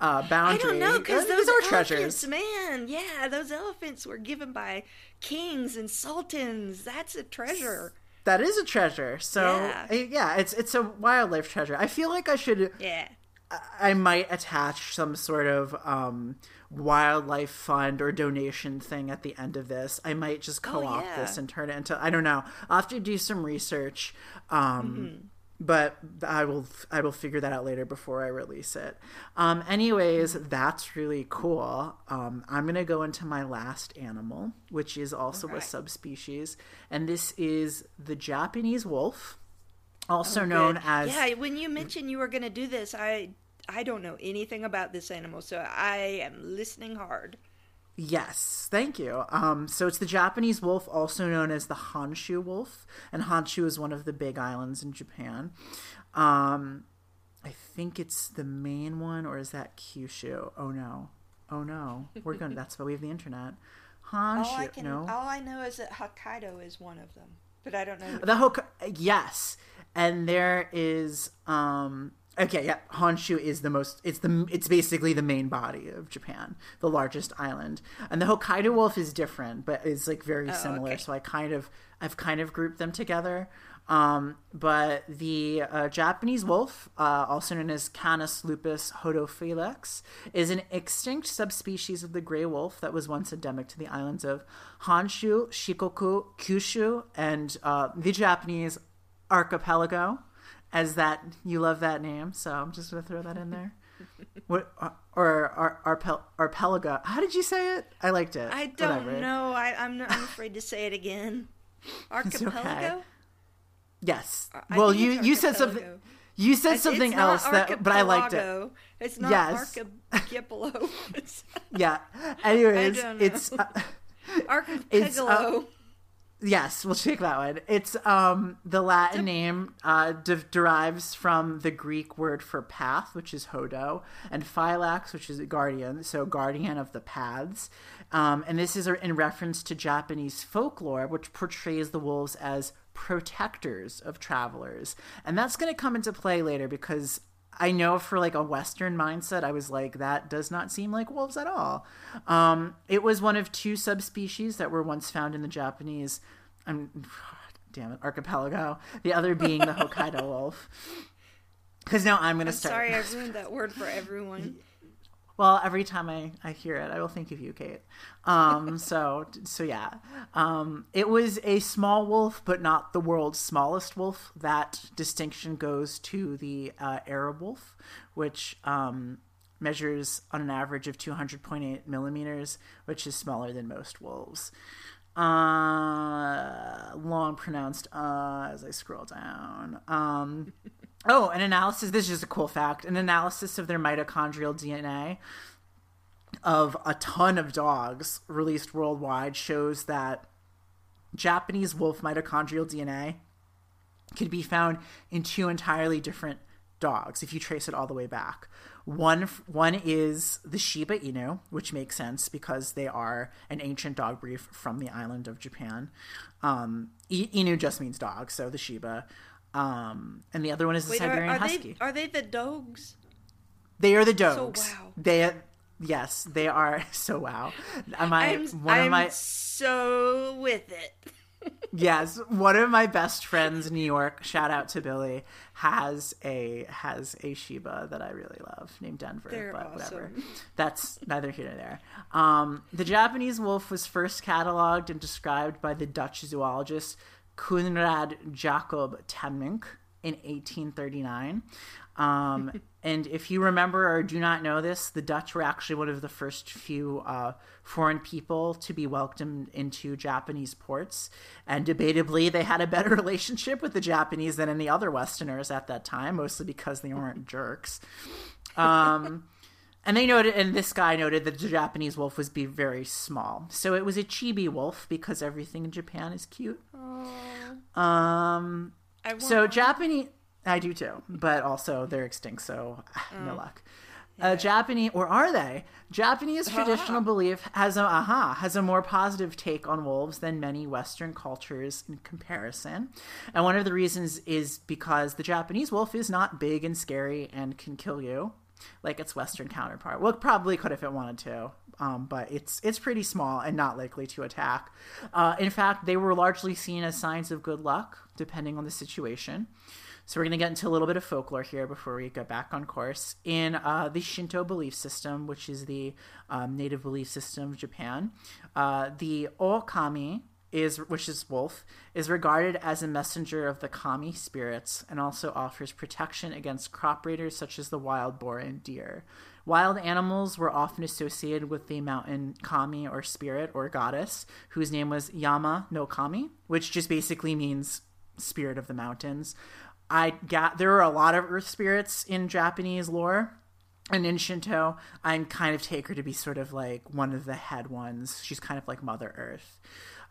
I don't know, because those are treasures, man. Yeah, those elephants were given by kings and sultans. That's a treasure. That is a treasure. So it's a wildlife treasure. I feel like I should. Yeah. I might attach some sort of wildlife fund or donation thing at the end of this. I might just co-opt this and turn it into, I don't know. I'll have to do some research, but I will figure that out later before I release it. Anyways, that's really cool. I'm going to go into my last animal, which is also a subspecies, and this is the Japanese wolf. Also known as... Yeah, when you mentioned you were going to do this, I don't know anything about this animal, so I am listening hard. Yes, thank you. So it's the Japanese wolf, also known as the Honshu wolf, and Honshu is one of the big islands in Japan. I think it's the main one, or is that Kyushu? Oh no, we're going. That's why we have the internet. Honshu. All I know is that Hokkaido is one of them, but I don't know yes. And there is, Honshu is the most, it's basically the main body of Japan, the largest island. And the Hokkaido wolf is different, but it's very similar. Okay. So I've kind of grouped them together. But the Japanese wolf, also known as Canis lupus hodophelix, is an extinct subspecies of the gray wolf that was once endemic to the islands of Honshu, Shikoku, Kyushu, and the Japanese Archipelago, as that you love that name, so I'm just gonna throw that in there. What or archipelago? How did you say it? I liked it. I don't know. I'm afraid to say it again. Archipelago. Okay. Yes. Well, you said something. You said something else that, but I liked it. It's not archipelago. Anyways, I don't know. It's archipelago. Yes, we'll take that one. It's the Latin name derives from the Greek word for path, which is hodo, and phylax, which is guardian, so guardian of the paths. And this is in reference to Japanese folklore, which portrays the wolves as protectors of travelers. And that's going to come into play later, because I know for like a Western mindset, I was like, that does not seem like wolves at all. It was one of two subspecies that were once found in the Japanese, archipelago. The other being the Hokkaido wolf. Because now I'm going to start. Sorry, I ruined that word for everyone. Well, every time I hear it, I will think of you, Kate. So yeah. It was a small wolf, but not the world's smallest wolf. That distinction goes to the Arab wolf, which measures on an average of 200.8 millimeters, which is smaller than most wolves. Long pronounced as I scroll down. Oh, an analysis, this is just a cool fact, an analysis of their mitochondrial DNA of a ton of dogs released worldwide shows that Japanese wolf mitochondrial DNA could be found in two entirely different dogs if you trace it all the way back. One is the Shiba Inu, which makes sense because they are an ancient dog breed from the island of Japan. Inu just means dog, so the Shiba. And the other one is the Siberian Husky. Are they the dogs? They are the dogs. So wow. Yes, they are. So wow. I'm so with it. Yes, one of my best friends in New York, shout out to Billy, has a Shiba that I really love named Denver. They're but awesome. Whatever. That's neither here nor there. The Japanese wolf was first cataloged and described by the Dutch zoologist Konrad Jacob Temminck in 1839. And if you remember or do not know this, the Dutch were actually one of the first few foreign people to be welcomed into Japanese ports. And debatably, they had a better relationship with the Japanese than any other Westerners at that time, mostly because they weren't jerks. And they noted, and this guy noted, that the Japanese wolf was very small. So it was a chibi wolf because everything in Japan is cute. Aww. So Japanese, I do too, but also they're extinct, so no luck. Yeah. Japanese, or are they? Japanese traditional belief has a more positive take on wolves than many Western cultures in comparison. And one of the reasons is because the Japanese wolf is not big and scary and can kill you like its Western counterpart. Well, it probably could if it wanted to, but it's pretty small and not likely to attack. In fact, they were largely seen as signs of good luck, depending on the situation. So we're going to get into a little bit of folklore here before we get back on course. In the Shinto belief system, which is the native belief system of Japan, the Okami, which is wolf, is regarded as a messenger of the kami spirits and also offers protection against crop raiders such as the wild boar and deer. Wild animals were often associated with the mountain kami or spirit or goddess, whose name was Yama no Kami, which just basically means spirit of the mountains. There are a lot of earth spirits in Japanese lore. And in Shinto, I kind of take her to be sort of like one of the head ones. She's kind of like Mother Earth.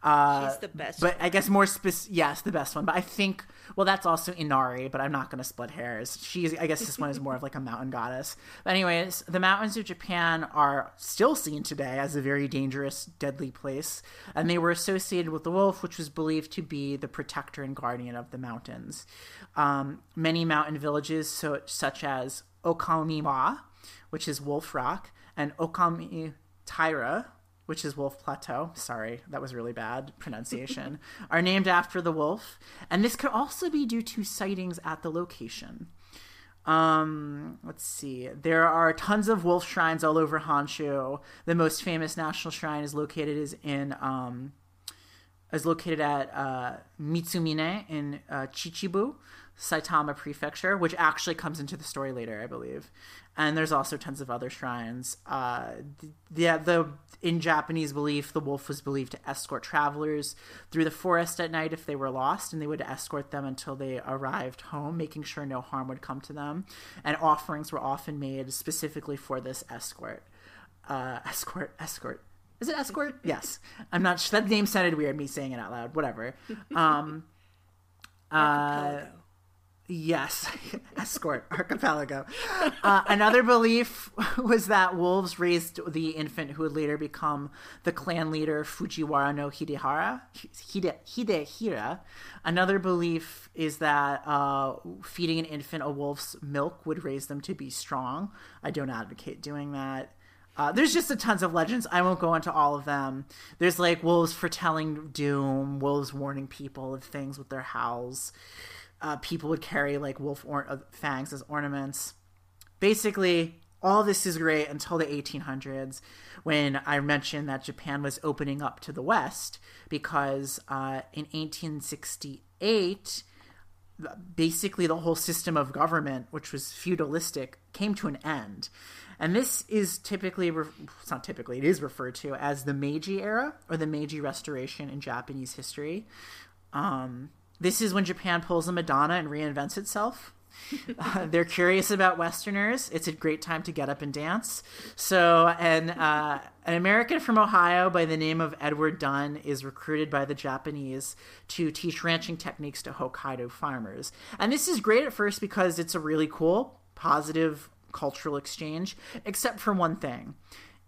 She's the best one. But I guess more specific, yes, the best one. But I think, well, that's also Inari, but I'm not going to split hairs. I guess this one is more of like a mountain goddess. But anyways, the mountains of Japan are still seen today as a very dangerous, deadly place. And they were associated with the wolf, which was believed to be the protector and guardian of the mountains. Many mountain villages, such as Okamiwa, which is Wolf Rock, and Okami Taira, which is Wolf Plateau. Sorry, that was really bad pronunciation, are named after the wolf. And this could also be due to sightings at the location. Let's see. There are tons of wolf shrines all over Honshu. The most famous national shrine is located at Mitsumine in Chichibu, Saitama Prefecture, which actually comes into the story later, I believe. And there's also tons of other shrines. In Japanese belief, the wolf was believed to escort travelers through the forest at night if they were lost, and they would escort them until they arrived home, making sure no harm would come to them. And offerings were often made specifically for this escort. Is it Escort? Yes. I'm not sure. That name sounded weird, me saying it out loud. Whatever. Archipelago. Yes. Escort. Archipelago. Another belief was that wolves raised the infant who would later become the clan leader Fujiwara no Hidehira. Another belief is that feeding an infant a wolf's milk would raise them to be strong. I don't advocate doing that. There's just a tons of legends. I won't go into all of them. There's like wolves foretelling doom, wolves warning people of things with their howls. People would carry like wolf fangs as ornaments. Basically, all this is great until the 1800s, when I mentioned that Japan was opening up to the West, because in 1868, basically the whole system of government, which was feudalistic, came to an end. And this is typically, it's not typically, it is referred to as the Meiji era, or the Meiji Restoration in Japanese history. This is when Japan pulls a Madonna and reinvents itself. They're curious about Westerners. It's a great time to get up and dance. So, an American from Ohio by the name of Edward Dunn is recruited by the Japanese to teach ranching techniques to Hokkaido farmers. And this is great at first because it's a really cool, positive cultural exchange, except for one thing.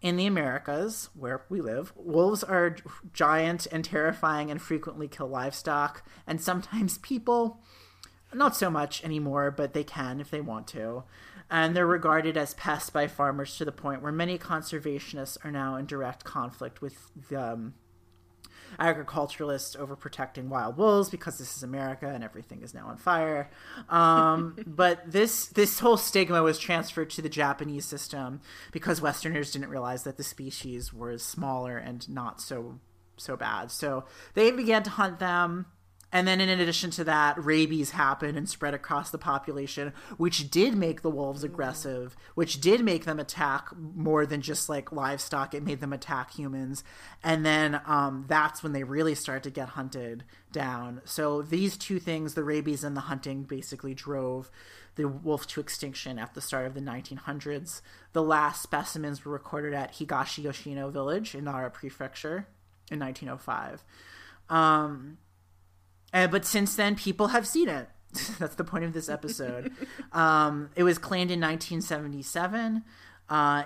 In the Americas, where we live, wolves are giant and terrifying and frequently kill livestock, and sometimes people. Not so much anymore, but they can if they want to. And they're regarded as pests by farmers, to the point where many conservationists are now in direct conflict with the agriculturalists over protecting wild wolves, because this is America and everything is now on fire. But this whole stigma was transferred to the Japanese system, because Westerners didn't realize that the species was smaller and not so bad. So they began to hunt them. And then in addition to that, rabies happened and spread across the population, which did make the wolves aggressive, which did make them attack more than just like livestock. It made them attack humans. And then that's when they really start to get hunted down. So these two things, the rabies and the hunting, basically drove the wolf to extinction at the start of the 1900s. The last specimens were recorded at Higashi Yoshino Village in Nara Prefecture in 1905. But since then, people have seen it. That's the point of this episode. It was claimed in 1977.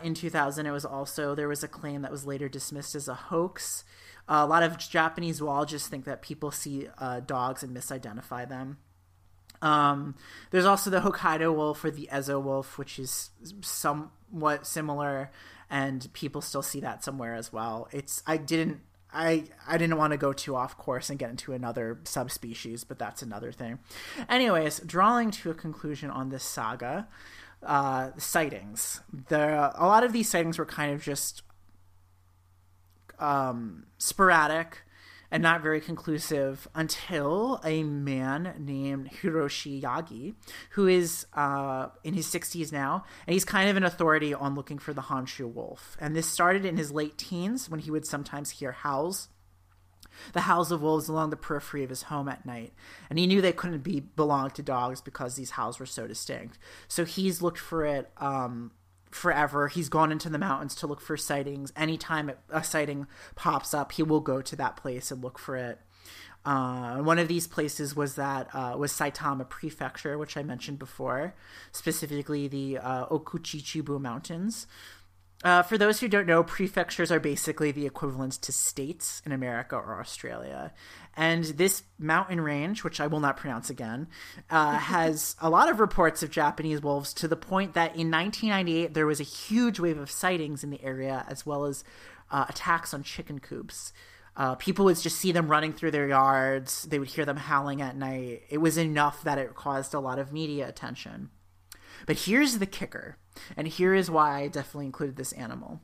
In 2000, it was also, there was a claim that was later dismissed as a hoax. A lot of Japanese zoologists think that people see dogs and misidentify them. There's also the Hokkaido wolf, or the Ezo wolf, which is somewhat similar, and people still see that somewhere as well. I didn't want to go too off course and get into another subspecies, but that's another thing. Anyways, drawing to a conclusion on this saga, sightings. A lot of these sightings were kind of just sporadic and not very conclusive, until a man named Hiroshi Yagi, who is in his 60s now, and he's kind of an authority on looking for the Honshu wolf. And this started in his late teens, when he would sometimes hear howls, the howls of wolves along the periphery of his home at night. And he knew they couldn't belong to dogs, because these howls were so distinct. So he's looked for it forever. He's gone into the mountains to look for sightings. Anytime a sighting pops up, he will go to that place and look for it. One of these places was was Saitama Prefecture, which I mentioned before, specifically the Okuchichibu Mountains. For those who don't know, prefectures are basically the equivalent to states in America or Australia. And this mountain range, which I will not pronounce again, has a lot of reports of Japanese wolves, to the point that in 1998, there was a huge wave of sightings in the area, as well as attacks on chicken coops. People would just see them running through their yards. They would hear them howling at night. It was enough that it caused a lot of media attention. But here's the kicker, and here is why I definitely included this animal.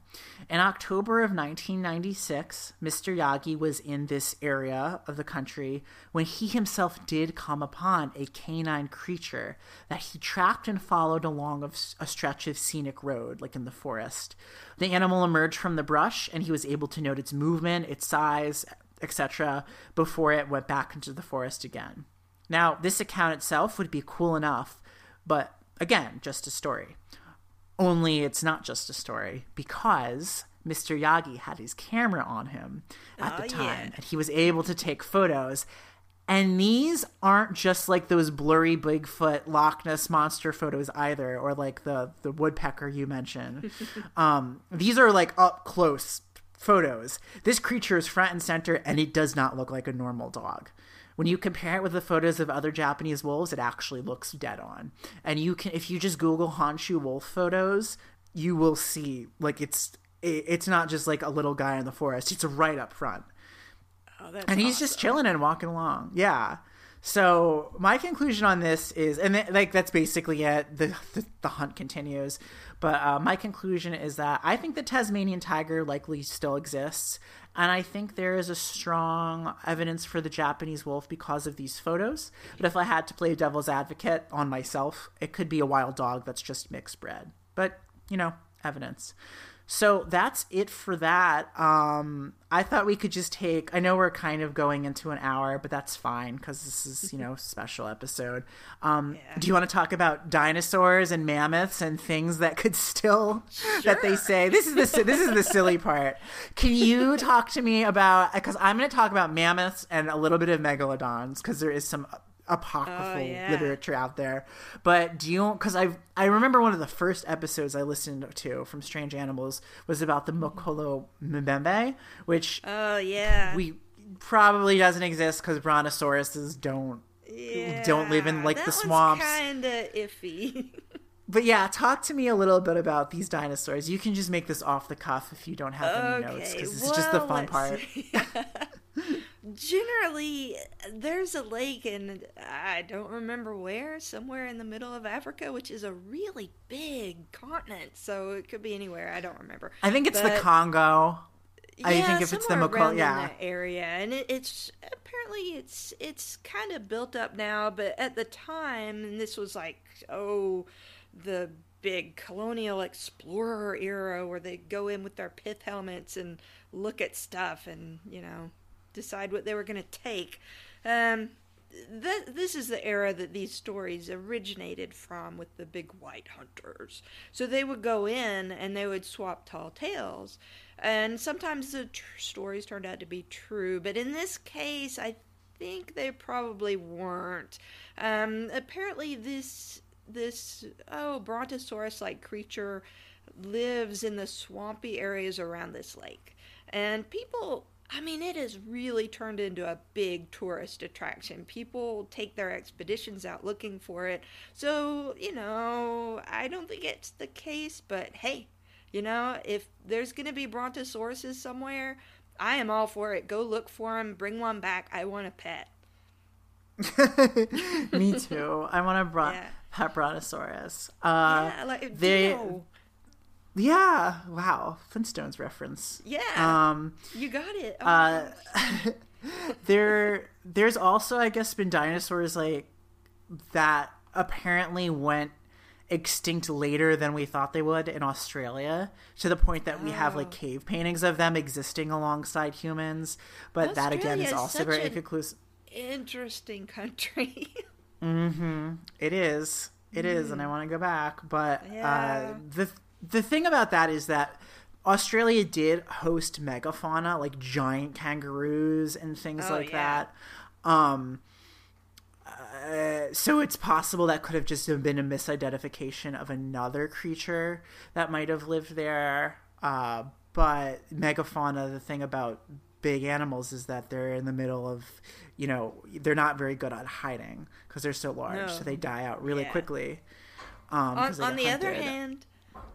In October of 1996, Mr. Yagi was in this area of the country when he himself did come upon a canine creature that he tracked and followed along a stretch of scenic road, like in the forest. The animal emerged from the brush, and he was able to note its movement, its size, etc., before it went back into the forest again. Now, this account itself would be cool enough, but again, just a story. Only it's not just a story, because Mr. Yagi had his camera on him at the time, and he was able to take photos. And these aren't just like those blurry Bigfoot Loch Ness monster photos either, or like the woodpecker you mentioned. These are like up close photos. This creature is front and center, and it does not look like a normal dog. When you compare it with the photos of other Japanese wolves, it actually looks dead on. And you can, if you just Google Honshu wolf photos, you will see like it's not just like a little guy in the forest. It's right up front. Oh, that's and he's awesome. Just chilling and walking along. Yeah. So my conclusion on this is, and that's basically it. The hunt continues. But my conclusion is that I think the Tasmanian tiger likely still exists. And I think there is a strong evidence for the Japanese wolf because of these photos. But if I had to play devil's advocate on myself, it could be a wild dog that's just mixed bred. But, you know, evidence. So that's it for that. I thought we could just take, I know we're kind of going into an hour, but that's fine because this is, you know, a special episode. Do you want to talk about dinosaurs and mammoths and things that could still, that they say, this is the silly part. Can you talk to me about, because I'm going to talk about mammoths and a little bit of megalodons because there is some apocryphal literature out there. But do you, because I remember one of the first episodes I listened to from Strange Animals was about the Mokolo Mbembe, which we probably doesn't exist because brontosauruses don't live in like the swamps. Kind of iffy. But yeah, talk to me a little bit about these dinosaurs. You can just make this off the cuff if you don't have any notes because this is just the fun part. Generally, there's a lake, and I don't remember where, somewhere in the middle of Africa, which is a really big continent, so it could be anywhere. I don't remember. I think it's the Congo. Yeah, I think if it's the Mekong, in that area, and it's apparently it's kind of built up now, but at the time, and this was like the big colonial explorer era where they go in with their pith helmets and look at stuff, and you know, decide what they were going to take. This is the era that these stories originated from with the big white hunters. So they would go in and they would swap tall tales. And sometimes the stories turned out to be true. But in this case, I think they probably weren't. Apparently this brontosaurus-like creature lives in the swampy areas around this lake. And people... I mean, it has really turned into a big tourist attraction. People take their expeditions out looking for it. So, you know, I don't think it's the case, but hey, you know, if there's going to be brontosauruses somewhere, I am all for it. Go look for them. Bring one back. I want a pet. Me too. I want a pet brontosaurus. Dino. Yeah, wow, Flintstones reference. Yeah, you got it. Oh, there's also, I guess, been dinosaurs like that apparently went extinct later than we thought they would in Australia, to the point that we have like cave paintings of them existing alongside humans. But Australia, that again is also very inconclusive. Interesting country. Mm-hmm. It is, and I want to go back, but The thing about that is that Australia did host megafauna, like giant kangaroos and things that. So it's possible that could have just been a misidentification of another creature that might have lived there. But megafauna, the thing about big animals is that they're in the middle of, you know, they're not very good at hiding because they're so large. No. So they die out really quickly. On the other hand...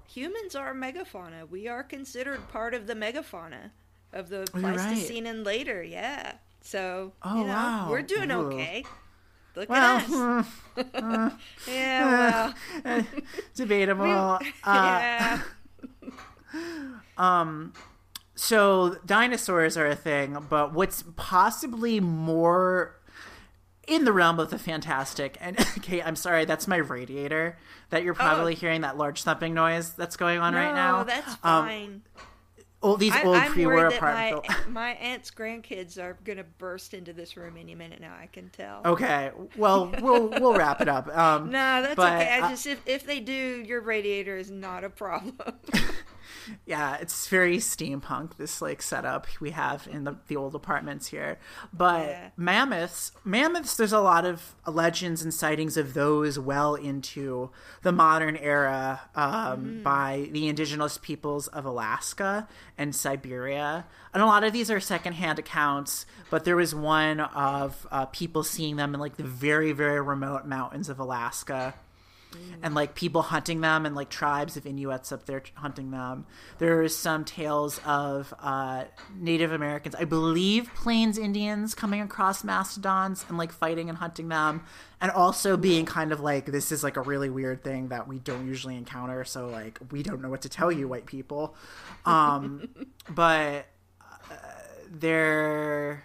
humans are megafauna. We are considered part of the megafauna of the Pleistocene and later. Yeah. So, we're doing okay. Look at us. Debatable. So dinosaurs are a thing, but what's possibly more in the realm of the fantastic, and Kate, I'm sorry, that's my radiator that you're probably hearing that large thumping noise that's going on right now. No, that's fine. I'm pre-war apartments. My aunt's grandkids are going to burst into this room any minute now, I can tell. Okay, well, we'll wrap it up. No, that's okay. If they do, your radiator is not a problem. Yeah, it's very steampunk, this like setup we have in the old apartments here. But yeah. mammoths, there's a lot of legends and sightings of those well into the modern era by the indigenous peoples of Alaska and Siberia. And a lot of these are secondhand accounts, but there was one of people seeing them in like the very, very remote mountains of Alaska. And like people hunting them, and like tribes of Inuits up there hunting them. There are some tales of Native Americans, I believe Plains Indians, coming across mastodons and like fighting and hunting them, and also being kind of like, this is like a really weird thing that we don't usually encounter, so like we don't know what to tell you, white people. But they're...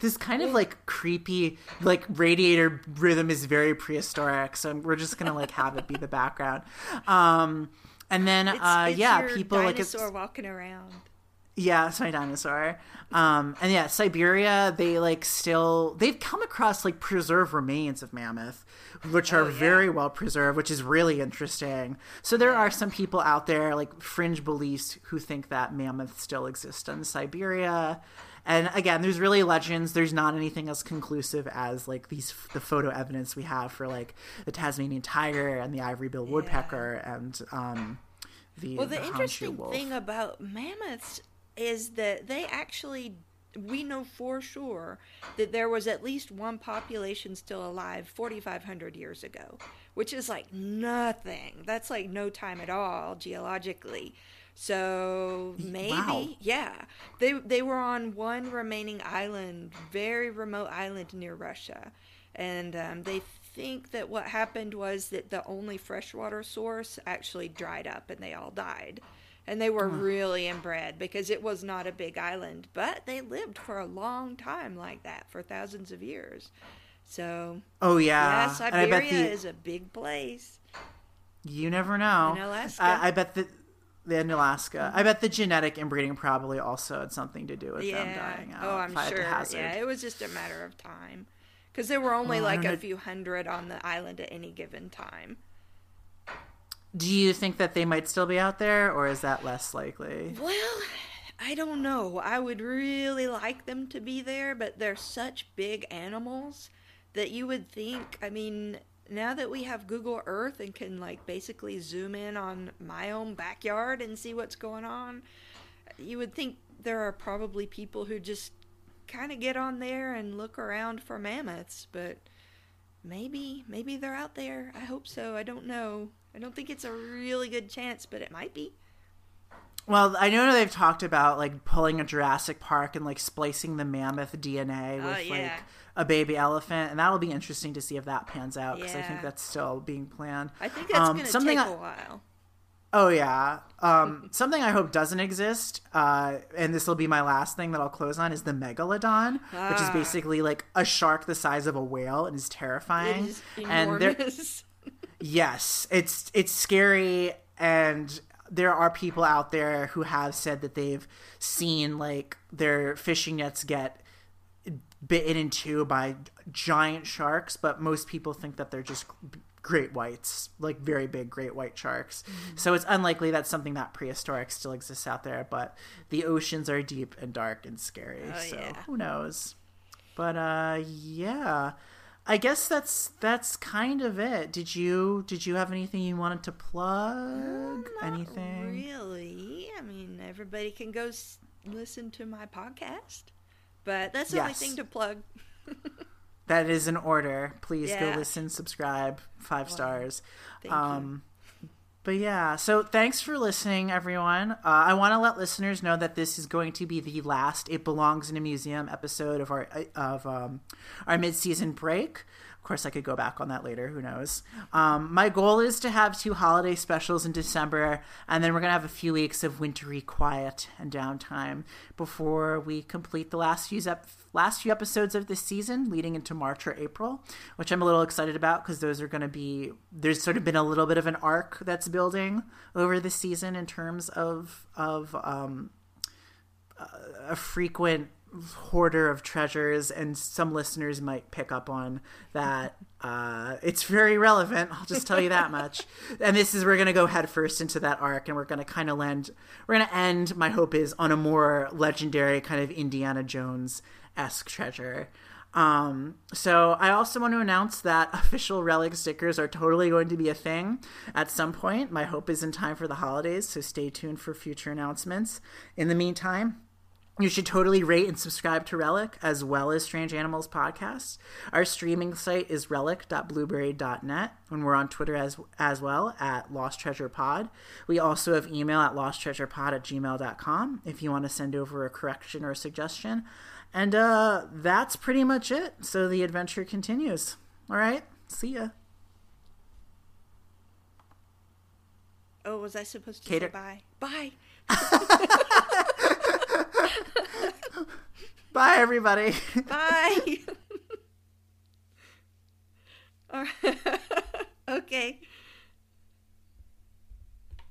This kind of like creepy, like radiator rhythm is very prehistoric, so we're just gonna like have it be the background. And then it's yeah, your people like it's dinosaur walking around. Yeah, it's my dinosaur. And yeah, Siberia, they've come across like preserved remains of mammoth, which are very well preserved, which is really interesting. So there are some people out there, like fringe beliefs, who think that mammoth still exists in Siberia. And again, there's really legends. There's not anything as conclusive as like the photo evidence we have for like the Tasmanian tiger and the ivory-billed woodpecker and the interesting thing about mammoths is that we know for sure that there was at least one population still alive 4,500 years ago, which is like nothing. That's like no time at all geologically. So maybe, they were on one remaining island, very remote island near Russia. And they think that what happened was that the only freshwater source actually dried up and they all died. And they were really inbred because it was not a big island, but they lived for a long time like that, for thousands of years. So, Siberia is a big place. You never know. In Alaska. I bet that... In Alaska. I bet the genetic inbreeding probably also had something to do with them dying out. Oh, I'm sure. Yeah, it was just a matter of time. Because there were only a few hundred on the island at any given time. Do you think that they might still be out there, or is that less likely? Well, I don't know. I would really like them to be there, but they're such big animals that you would think, I mean... Now that we have Google Earth and can like basically zoom in on my own backyard and see what's going on, you would think there are probably people who just kind of get on there and look around for mammoths, but maybe they're out there. I hope so. I don't know. I don't think it's a really good chance, but it might be. Well, I know they've talked about like pulling a Jurassic Park and like splicing the mammoth DNA with like a baby elephant, and that'll be interesting to see if that pans out because I think that's still being planned. I think that's going to take a while. Oh yeah, something I hope doesn't exist, and this will be my last thing that I'll close on, is the megalodon, which is basically like a shark the size of a whale and is terrifying. It is enormous. And yes, it's scary. And there are people out there who have said that they've seen like their fishing nets get bitten in two by giant sharks, but most people think that they're just great whites, like very big great white sharks. Mm-hmm. So it's unlikely that something that prehistoric still exists out there, but the oceans are deep and dark and scary. Who knows? But I guess that's kind of it. Did you have anything you wanted to plug? Not anything? Really? I mean, everybody can go listen to my podcast, but that's the only thing to plug. That is in order. Please go listen, subscribe, 5 stars. Thank you. But yeah, so thanks for listening, everyone. I want to let listeners know that this is going to be the last It Belongs in a Museum episode of our mid-season break. Of course, I could go back on that later. Who knows? My goal is to have 2 holiday specials in December, and then we're going to have a few weeks of wintry quiet and downtime before we complete the last few episodes of this season leading into March or April, which I'm a little excited about because those are going to be – there's sort of been a little bit of an arc that's building over the season in terms of a frequent hoarder of treasures, and some listeners might pick up on that. It's very relevant, I'll just tell you that much. And this is, we're going to go head first into that arc, and we're going to kind of end, my hope is, on a more legendary kind of Indiana Jones-esque treasure. So I also want to announce that official relic stickers are totally going to be a thing at some point. My hope is in time for the holidays, so stay tuned for future announcements. In the meantime, you should totally rate and subscribe to Relic, as well as Strange Animals Podcast. Our streaming site is relic.blueberry.net, and we're on Twitter as well at Lost Treasure Pod. We also have email at losttreasurepod@gmail.com if you want to send over a correction or a suggestion. And that's pretty much it. So the adventure continues. All right, see ya. Oh, was I supposed to say bye? Bye. Bye, everybody. Bye. All right. Okay.